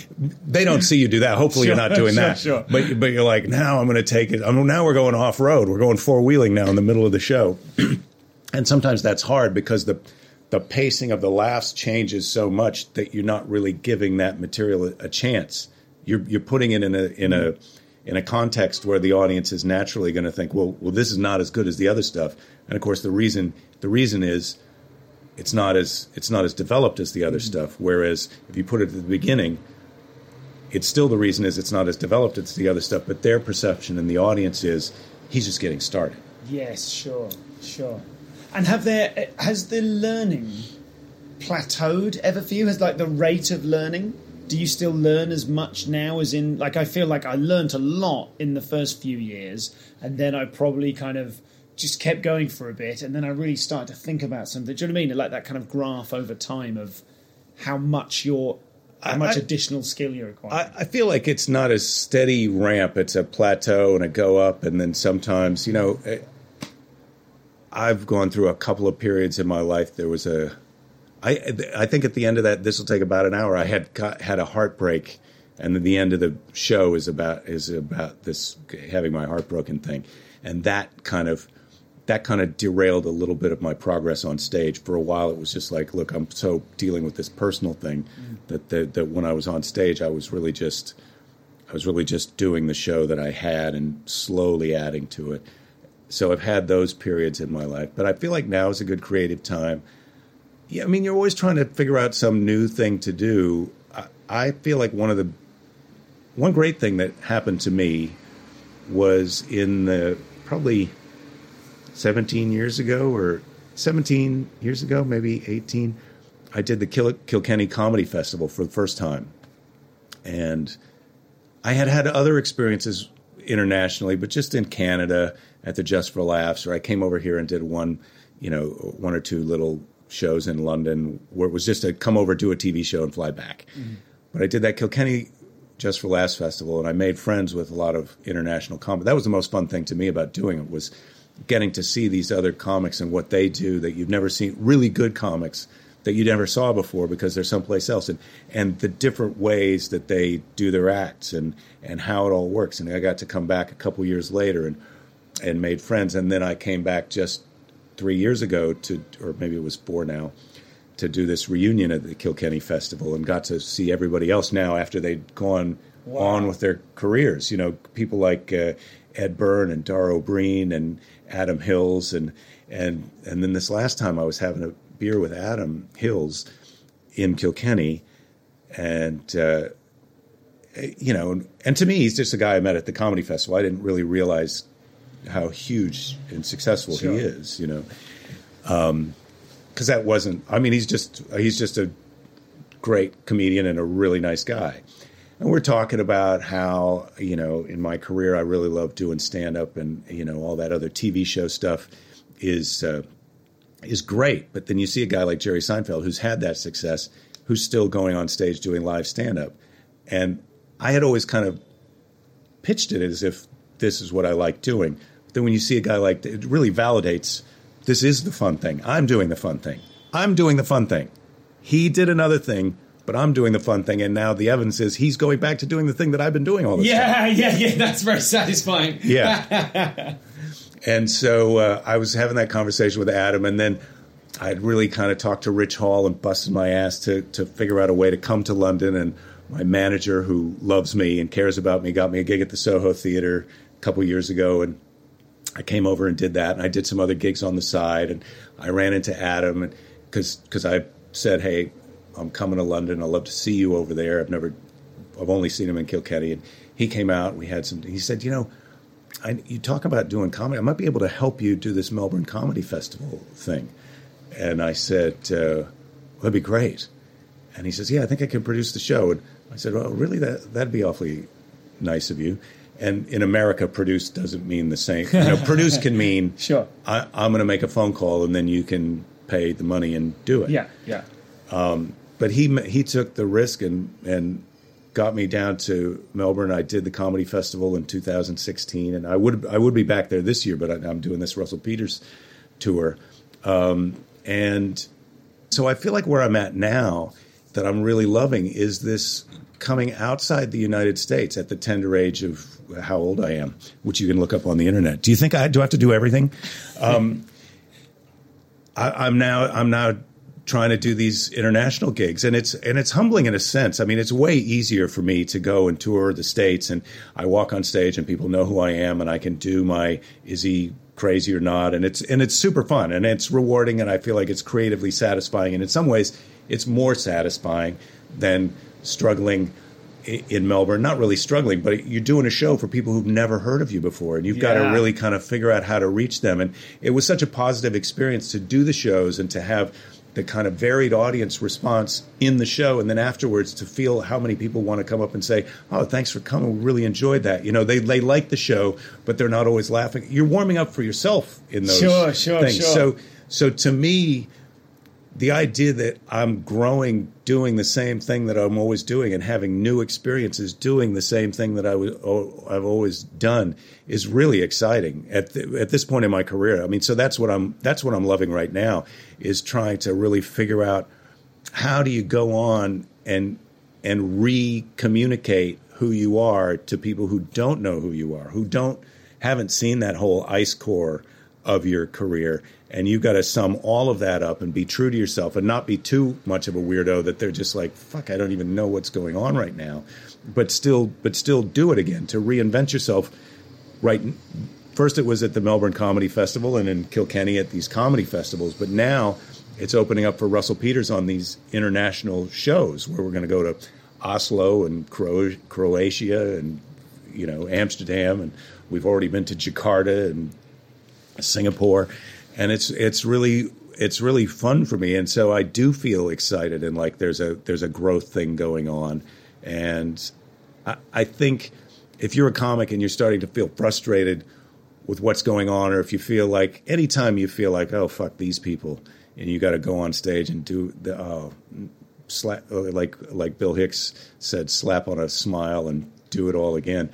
they don't see you do that. Hopefully sure, you're not doing sure, that. Sure. But, but you're like, now I'm going to take it. I mean, now we're going off-road. We're going four-wheeling now in the middle of the show. And sometimes that's hard because the... the pacing of the laughs changes so much that you're not really giving that material a, a chance. You're you're putting it in a in a in a context where the audience is naturally going to think, well, well, this is not as good as the other stuff. And of course, the reason the reason is it's not as it's not as developed as the other mm-hmm. stuff. Whereas if you put it at the beginning, it's still the reason is it's not as developed as the other stuff. But their perception in the audience is he's just getting started. Yes, sure, sure. And have there has the learning plateaued ever for you? Has like the rate of learning? Do you still learn as much now as in like I feel like I learned a lot in the first few years, and then I probably kind of just kept going for a bit, and then I really started to think about something. Do you know what I mean? Like that kind of graph over time of how much you're how much I, additional skill you require. I, I feel like it's not a steady ramp. It's a plateau and a go up, and then sometimes you know. It, I've gone through a couple of periods in my life. There was a, I, I think at the end of that, this will take about an hour. I had got, had a heartbreak, and then the end of the show is about is about this having my heartbroken thing, and that kind of that kind of derailed a little bit of my progress on stage. For a while, it was just like, look, I'm so dealing with this personal thing mm. that, that that when I was on stage, I was really just I was really just doing the show that I had and slowly adding to it. So I've had those periods in my life. But I feel like now is a good creative time. Yeah, I mean, you're always trying to figure out some new thing to do. I, I feel like one of the one great thing that happened to me was in the probably seventeen years ago or seventeen years ago, maybe eighteen. I did the Kil- Kilkenny Comedy Festival for the first time. And I had had other experiences internationally, but just in Canada at the Just for Laughs, or I came over here and did one, you know, one or two little shows in London where it was just a come over, do a T V show and fly back. Mm-hmm. But I did that Kilkenny Just for Laughs festival, and I made friends with a lot of international comics. That was the most fun thing to me about doing it was getting to see these other comics and what they do that you've never seen, really good comics that you never saw before because they're someplace else, and, and the different ways that they do their acts and, and how it all works. And I got to come back a couple years later and and made friends. And then I came back just three years ago to, or maybe it was four now, to do this reunion at the Kilkenny Festival and got to see everybody else now after they'd gone wow. on with their careers. You know, people like uh, Ed Byrne and Dar O'Brien and Adam Hills. And, and, and then this last time I was having a beer with Adam Hills in Kilkenny. And, uh, you know, and to me, he's just a guy I met at the comedy festival. I didn't really realize how huge and successful sure. he is, you know. Um, because that wasn't, I mean, he's just, he's just a great comedian and a really nice guy. And we're talking about how, you know, in my career, I really love doing stand-up and, you know, all that other T V show stuff is, uh, is great. But then you see a guy like Jerry Seinfeld, who's had that success, who's still going on stage doing live stand-up. And I had always kind of pitched it as if this is what I like doing. But then when you see a guy like that, it really validates this is the fun thing. I'm doing the fun thing. I'm doing the fun thing. He did another thing. But I'm doing the fun thing, and now the evidence is he's going back to doing the thing that I've been doing all this yeah, time. Yeah, yeah, yeah. That's very satisfying. Yeah. And so uh, I was having that conversation with Adam, and then I'd really kind of talked to Rich Hall and busted my ass to to figure out a way to come to London. And my manager, who loves me and cares about me, got me a gig at the Soho Theatre a couple years ago, and I came over and did that. And I did some other gigs on the side, and I ran into Adam and because because I said, hey, I'm coming to London. I'd love to see you over there. I've never, I've only seen him in Kilkenny. And he came out. We had some. He said, you know, I, you talk about doing comedy. I might be able to help you do this Melbourne Comedy Festival thing. And I said, uh, well, that'd be great. And he says, yeah, I think I can produce the show. And I said, well, really, that that'd be awfully nice of you. And in America, produce doesn't mean the same. You know, produce can mean sure. I, I'm going to make a phone call and then you can pay the money and do it. Yeah, yeah. Um, but he he took the risk and, and got me down to Melbourne. I did the comedy festival in two thousand sixteen, and I would I would be back there this year, but I, I'm doing this Russell Peters tour. Um, and so I feel like where I'm at now that I'm really loving is this coming outside the United States at the tender age of how old I am, which you can look up on the internet. Do you think I do I have to do everything? Um, I, I'm now I'm now. trying to do these international gigs, and it's and it's humbling in a sense. I mean, it's way easier for me to go and tour the States, and I walk on stage and people know who I am, and I can do my is he crazy or not, and it's and it's super fun and it's rewarding, and I feel like it's creatively satisfying, and in some ways it's more satisfying than struggling in Melbourne. Not really struggling, but you're doing a show for people who've never heard of you before, and you've yeah. got to really kind of figure out how to reach them. And it was such a positive experience to do the shows and to have the kind of varied audience response in the show, and then afterwards to feel how many people want to come up and say, oh, thanks for coming. We really enjoyed that. You know, they they like the show, but they're not always laughing. You're warming up for yourself in those sure, sure, things. Sure. So, so to me, the idea that I'm growing, doing the same thing that I'm always doing and having new experiences doing the same thing that I was, oh, I've always done is really exciting at the, at this point in my career. I mean, so that's what I'm that's what I'm loving right now, is trying to really figure out how do you go on and and re-communicate who you are to people who don't know who you are, who don't haven't seen that whole ice core of your career. And you've got to sum all of that up and be true to yourself and not be too much of a weirdo that they're just like, fuck, I don't even know what's going on right now. But still but still do it again, to reinvent yourself. Right. First it was at the Melbourne Comedy Festival and in Kilkenny at these comedy festivals. But now it's opening up for Russell Peters on these international shows where we're going to go to Oslo and Cro- Croatia and, you know, Amsterdam. And we've already been to Jakarta and Singapore. And it's it's really it's really fun for me, and so I do feel excited and like there's a there's a growth thing going on. And I, I think if you're a comic and you're starting to feel frustrated with what's going on, or if you feel like anytime you feel like, oh, fuck these people, and you got to go on stage and do the oh, slap, like like Bill Hicks said, slap on a smile and do it all again.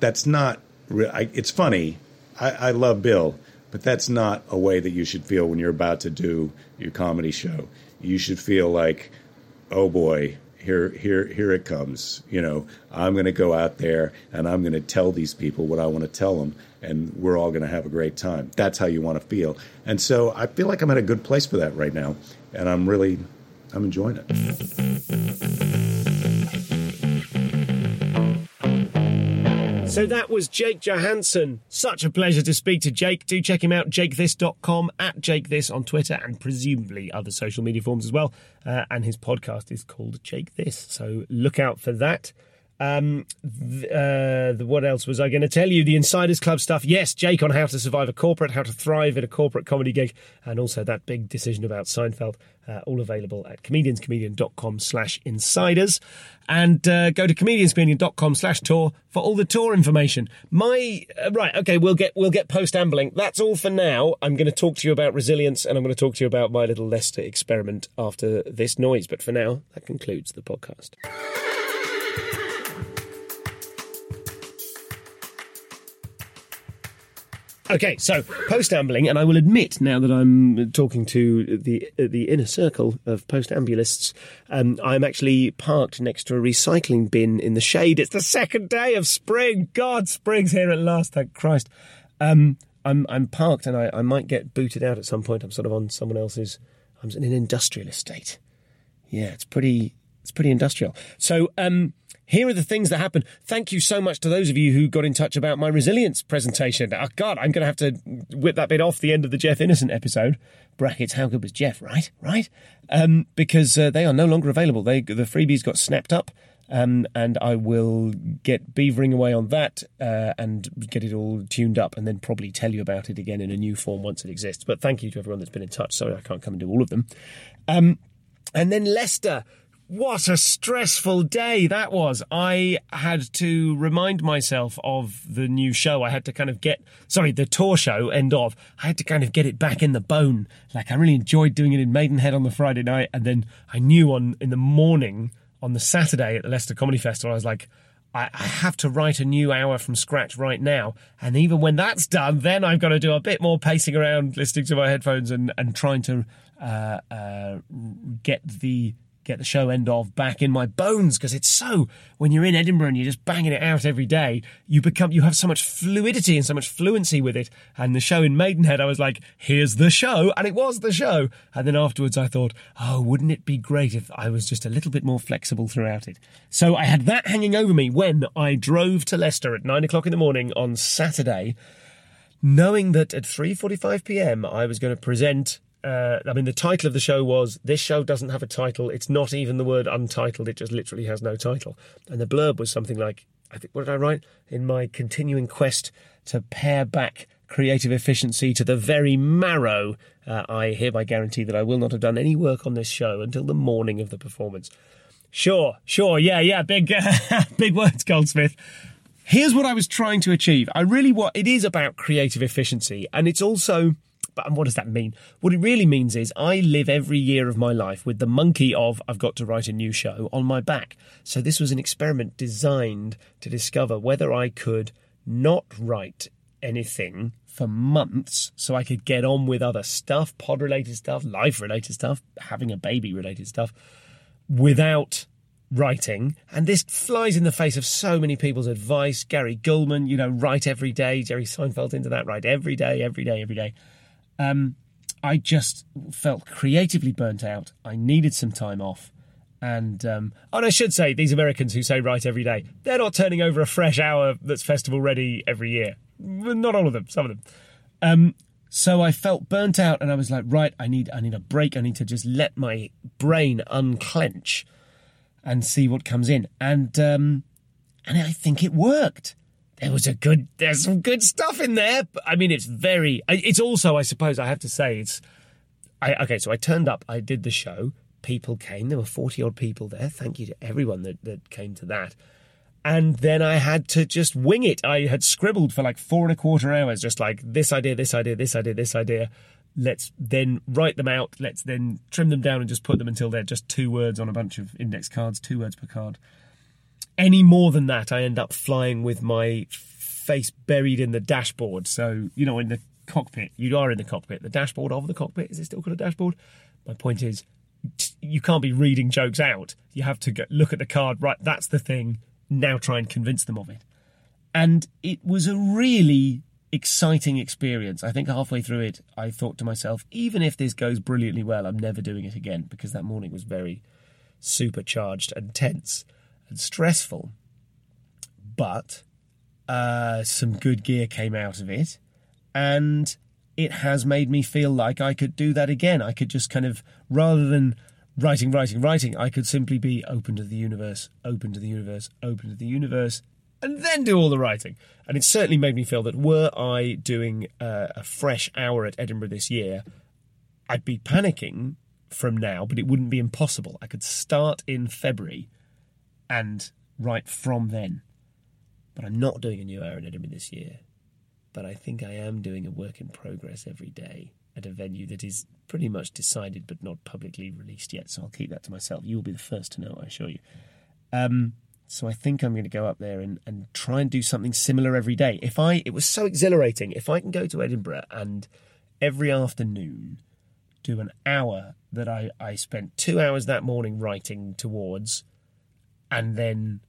That's not re- I, it's funny. I, I love Bill. But that's not a way that you should feel when you're about to do your comedy show. You should feel like, oh boy, here, here, here it comes. You know, I'm going to go out there and I'm going to tell these people what I want to tell them, and we're all going to have a great time. That's how you want to feel. And so I feel like I'm at a good place for that right now, and I'm really, I'm enjoying it. So that was Jake Johannsen. Such a pleasure to speak to Jake. Do check him out, jake this dot com, at jakethis on Twitter, and presumably other social media forms as well. Uh, and his podcast is called Jake This, so look out for that. Um, th- uh, the, what else was I going to tell you? The Insiders Club stuff. Yes, Jake on how to survive a corporate, how to thrive in a corporate comedy gig, and also that big decision about Seinfeld. Uh, all available at comedianscomedian.com slash insiders. And uh, go to comedianscomedian.com slash tour for all the tour information. My uh, right, okay, we'll get we'll get post ambling. That's all for now. I'm going to talk to you about resilience, and I'm going to talk to you about my little Leicester experiment after this noise. But for now, that concludes the podcast. Okay, so post-ambling, and I will admit now that I'm talking to the the inner circle of post-ambulists, um, I'm actually parked next to a recycling bin in the shade. It's the second day of spring. God, spring's here at last, thank Christ. Um, I'm I'm parked, and I, I might get booted out at some point. I'm sort of on someone else's. I'm in an industrial estate. Yeah, it's pretty. It's pretty industrial. So. Um, Here are the things that happened. Thank you so much to those of you who got in touch about my resilience presentation. Oh, God, I'm going to have to whip that bit off the end of the Jeff Innocent episode. Brackets, how good was Jeff, right? Right? Um, because uh, they are no longer available. They, the freebies got snapped up, um, and I will get beavering away on that uh, and get it all tuned up and then probably tell you about it again in a new form once it exists. But thank you to everyone that's been in touch. Sorry I can't come and do all of them. Um, and then Leicester... What a stressful day that was. I had to remind myself of the new show. I had to kind of get, sorry, the tour show, End Of. I had to kind of get it back in the bone. Like, I really enjoyed doing it in Maidenhead on the Friday night. And then I knew on in the morning, on the Saturday at the Leicester Comedy Festival, I was like, I, I have to write a new hour from scratch right now. And even when that's done, then I've got to do a bit more pacing around, listening to my headphones and, and trying to uh, uh, get the... get the show End Of back in my bones, because it's so, when you're in Edinburgh and you're just banging it out every day, you become, you have so much fluidity and so much fluency with it. And the show in Maidenhead, I was like, here's the show, and it was the show. And then afterwards I thought, oh, wouldn't it be great if I was just a little bit more flexible throughout it? So I had that hanging over me when I drove to Leicester at nine o'clock in the morning on Saturday, knowing that at three forty-five p.m. I was going to present. Uh, I mean, the title of the show was, this show doesn't have a title. It's not even the word untitled. It just literally has no title. And the blurb was something like, I think, what did I write? In my continuing quest to pare back creative efficiency to the very marrow, uh, I hereby guarantee that I will not have done any work on this show until the morning of the performance. Sure, sure, yeah, yeah, big, uh, big words, Goldsmith. Here's what I was trying to achieve. I really what it is about creative efficiency, and it's also... And what does that mean? What it really means is I live every year of my life with the monkey of I've got to write a new show on my back. So this was an experiment designed to discover whether I could not write anything for months so I could get on with other stuff, pod-related stuff, life-related stuff, having a baby-related stuff, without... writing. And this flies in the face of so many people's advice. Gary Goldman, you know, write every day. Jerry Seinfeld into that, write every day, every day, every day. Um, I just felt creatively burnt out. I needed some time off. And, um, and I should say, these Americans who say write every day, they're not turning over a fresh hour that's festival ready every year. Not all of them, some of them. Um, so I felt burnt out, and I was like, right, I need, I need a break. I need to just let my brain unclench and see what comes in. And um, and I think it worked. There was a good... There's some good stuff in there. But, I mean, it's very... It's also, I suppose, I have to say, it's... I, okay, so I turned up, I did the show, people came, there were forty-odd people there. Thank you to everyone that, that came to that. And then I had to just wing it. I had scribbled for like four and a quarter hours, just like, this idea, this idea, this idea, this idea. Let's then write them out. Let's then trim them down and just put them until they're just two words on a bunch of index cards, two words per card. Any more than that, I end up flying with my face buried in the dashboard. So, you know, in the cockpit, you are in the cockpit. The dashboard of the cockpit, is it still called a dashboard? My point is, you can't be reading jokes out. You have to go, look at the card, right, that's the thing. Now try and convince them of it. And it was a really... exciting experience. I think halfway through it, I thought to myself, even if this goes brilliantly well, I'm never doing it again, because that morning was very supercharged and tense and stressful. But uh, some good gear came out of it, and it has made me feel like I could do that again. I could just kind of, rather than writing, writing, writing. I could simply be open to the universe, open to the universe, open to the universe, and then do all the writing. And it certainly made me feel that were I doing uh, a fresh hour at Edinburgh this year, I'd be panicking from now, but it wouldn't be impossible. I could start in February and write from then. But I'm not doing a new hour at Edinburgh this year. But I think I am doing a work in progress every day at a venue that is pretty much decided but not publicly released yet, so I'll keep that to myself. You'll be the first to know, I assure you. Um... So I think I'm going to go up there and, and try and do something similar every day. If I, It was so exhilarating. If I can go to Edinburgh and every afternoon do an hour that I, I spent two hours that morning writing towards and then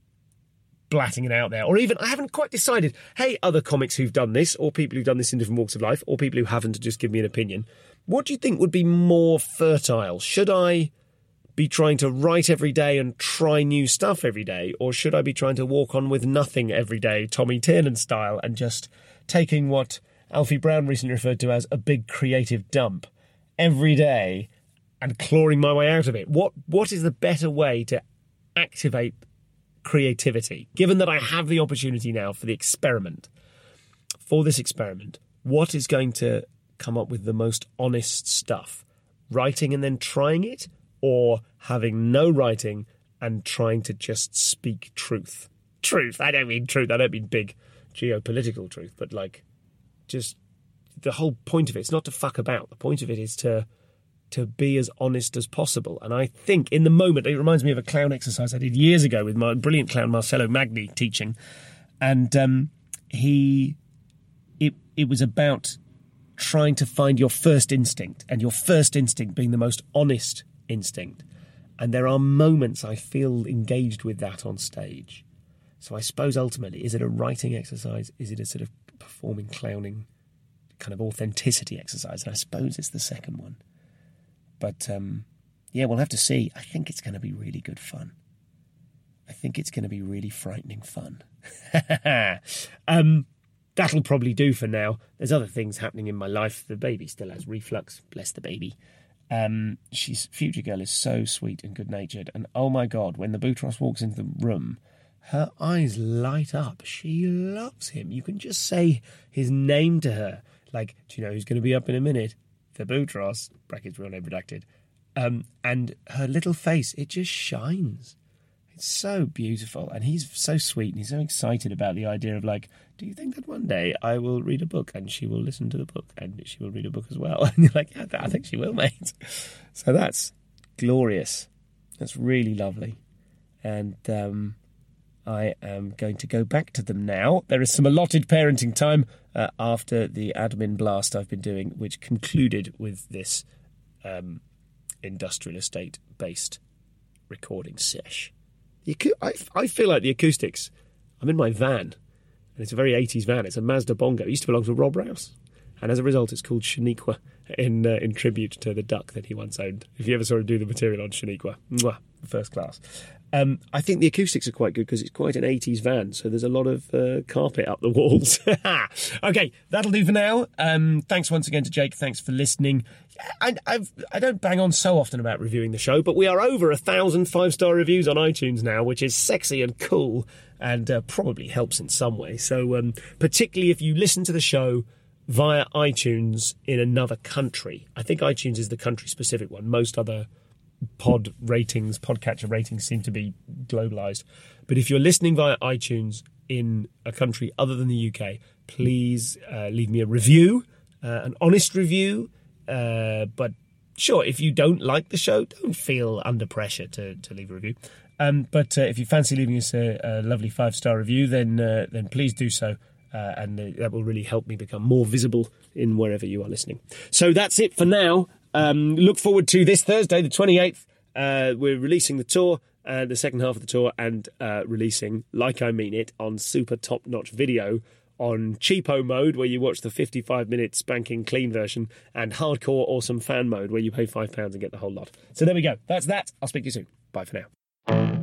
blatting it out there. Or even, I haven't quite decided, hey, other comics who've done this or people who've done this in different walks of life or people who haven't, just give me an opinion. What do you think would be more fertile? Should I be trying to write every day and try new stuff every day, or should I be trying to walk on with nothing every day, Tommy Tiernan style, and just taking what Alfie Brown recently referred to as a big creative dump every day and clawing my way out of it? What what is the better way to activate creativity? Given that I have the opportunity now for the experiment, for this experiment, what is going to come up with the most honest stuff? Writing and then trying it? Or having no writing and trying to just speak truth. Truth. I don't mean truth. I don't mean big geopolitical truth. But, like, just the whole point of it. It's not to fuck about. The point of it is to to be as honest as possible. And I think in the moment, it reminds me of a clown exercise I did years ago with my brilliant clown Marcello Magni teaching. And um, he... It, it was about trying to find your first instinct. And your first instinct being the most honest instinct. And there are moments I feel engaged with that on stage. So I suppose ultimately, is it a writing exercise? Is it a sort of performing, clowning kind of authenticity exercise? And I suppose it's the second one. But um, yeah, we'll have to see. I think it's going to be really good fun. I think it's going to be really frightening fun. um, that'll probably do for now. There's other things happening in my life. The baby still has reflux. Bless the baby. Um, she's Future Girl is so sweet and good-natured, and oh my God, when the Boutros walks into the room, her eyes light up. She loves him. You can just say his name to her, like, do you know who's going to be up in a minute? The Boutros, brackets real name redacted. Um, and her little face, it just shines. It's so beautiful, and he's so sweet, and he's so excited about the idea of, like, do you think that one day I will read a book and she will listen to the book and she will read a book as well? And you're like, yeah, I think she will, mate. So that's glorious. That's really lovely. And um, I am going to go back to them now. There is some allotted parenting time uh, after the admin blast I've been doing, which concluded with this um, industrial estate-based recording sesh. The acu- I, I feel like the acoustics. I'm in my van. And it's a very eighties van. It's a Mazda Bongo. It used to belong to Rob Rouse. And as a result, it's called Shaniqua in uh, in tribute to the duck that he once owned. If you ever saw him do the material on Shaniqua, mwah, first class. Um, I think the acoustics are quite good because it's quite an eighties van, so there's a lot of uh, carpet up the walls. Okay, that'll do for now. Um, thanks once again to Jake. Thanks for listening. I, I've, I don't bang on so often about reviewing the show, but we are over a thousand five-star reviews on iTunes now, which is sexy and cool and uh, probably helps in some way. So um, particularly if you listen to the show via iTunes in another country. I think iTunes is the country-specific one. Most other pod ratings, podcatcher ratings seem to be globalised. But if you're listening via iTunes in a country other than the U K, please uh, leave me a review, uh, an honest review. Uh, but sure, if you don't like the show, don't feel under pressure to, to leave a review. Um, but uh, if you fancy leaving us a, a lovely five-star review, then uh, then please do so. Uh, and uh, that will really help me become more visible in wherever you are listening. So that's it for now. Um, look forward to this Thursday, the twenty-eighth. Uh, we're releasing the tour, uh, the second half of the tour, and uh, releasing Like I Mean It on super top-notch video on cheapo mode, where you watch the fifty-five minute spanking clean version, and hardcore awesome fan mode, where you pay five pounds and get the whole lot. So there we go. That's that. I'll speak to you soon. Bye for now.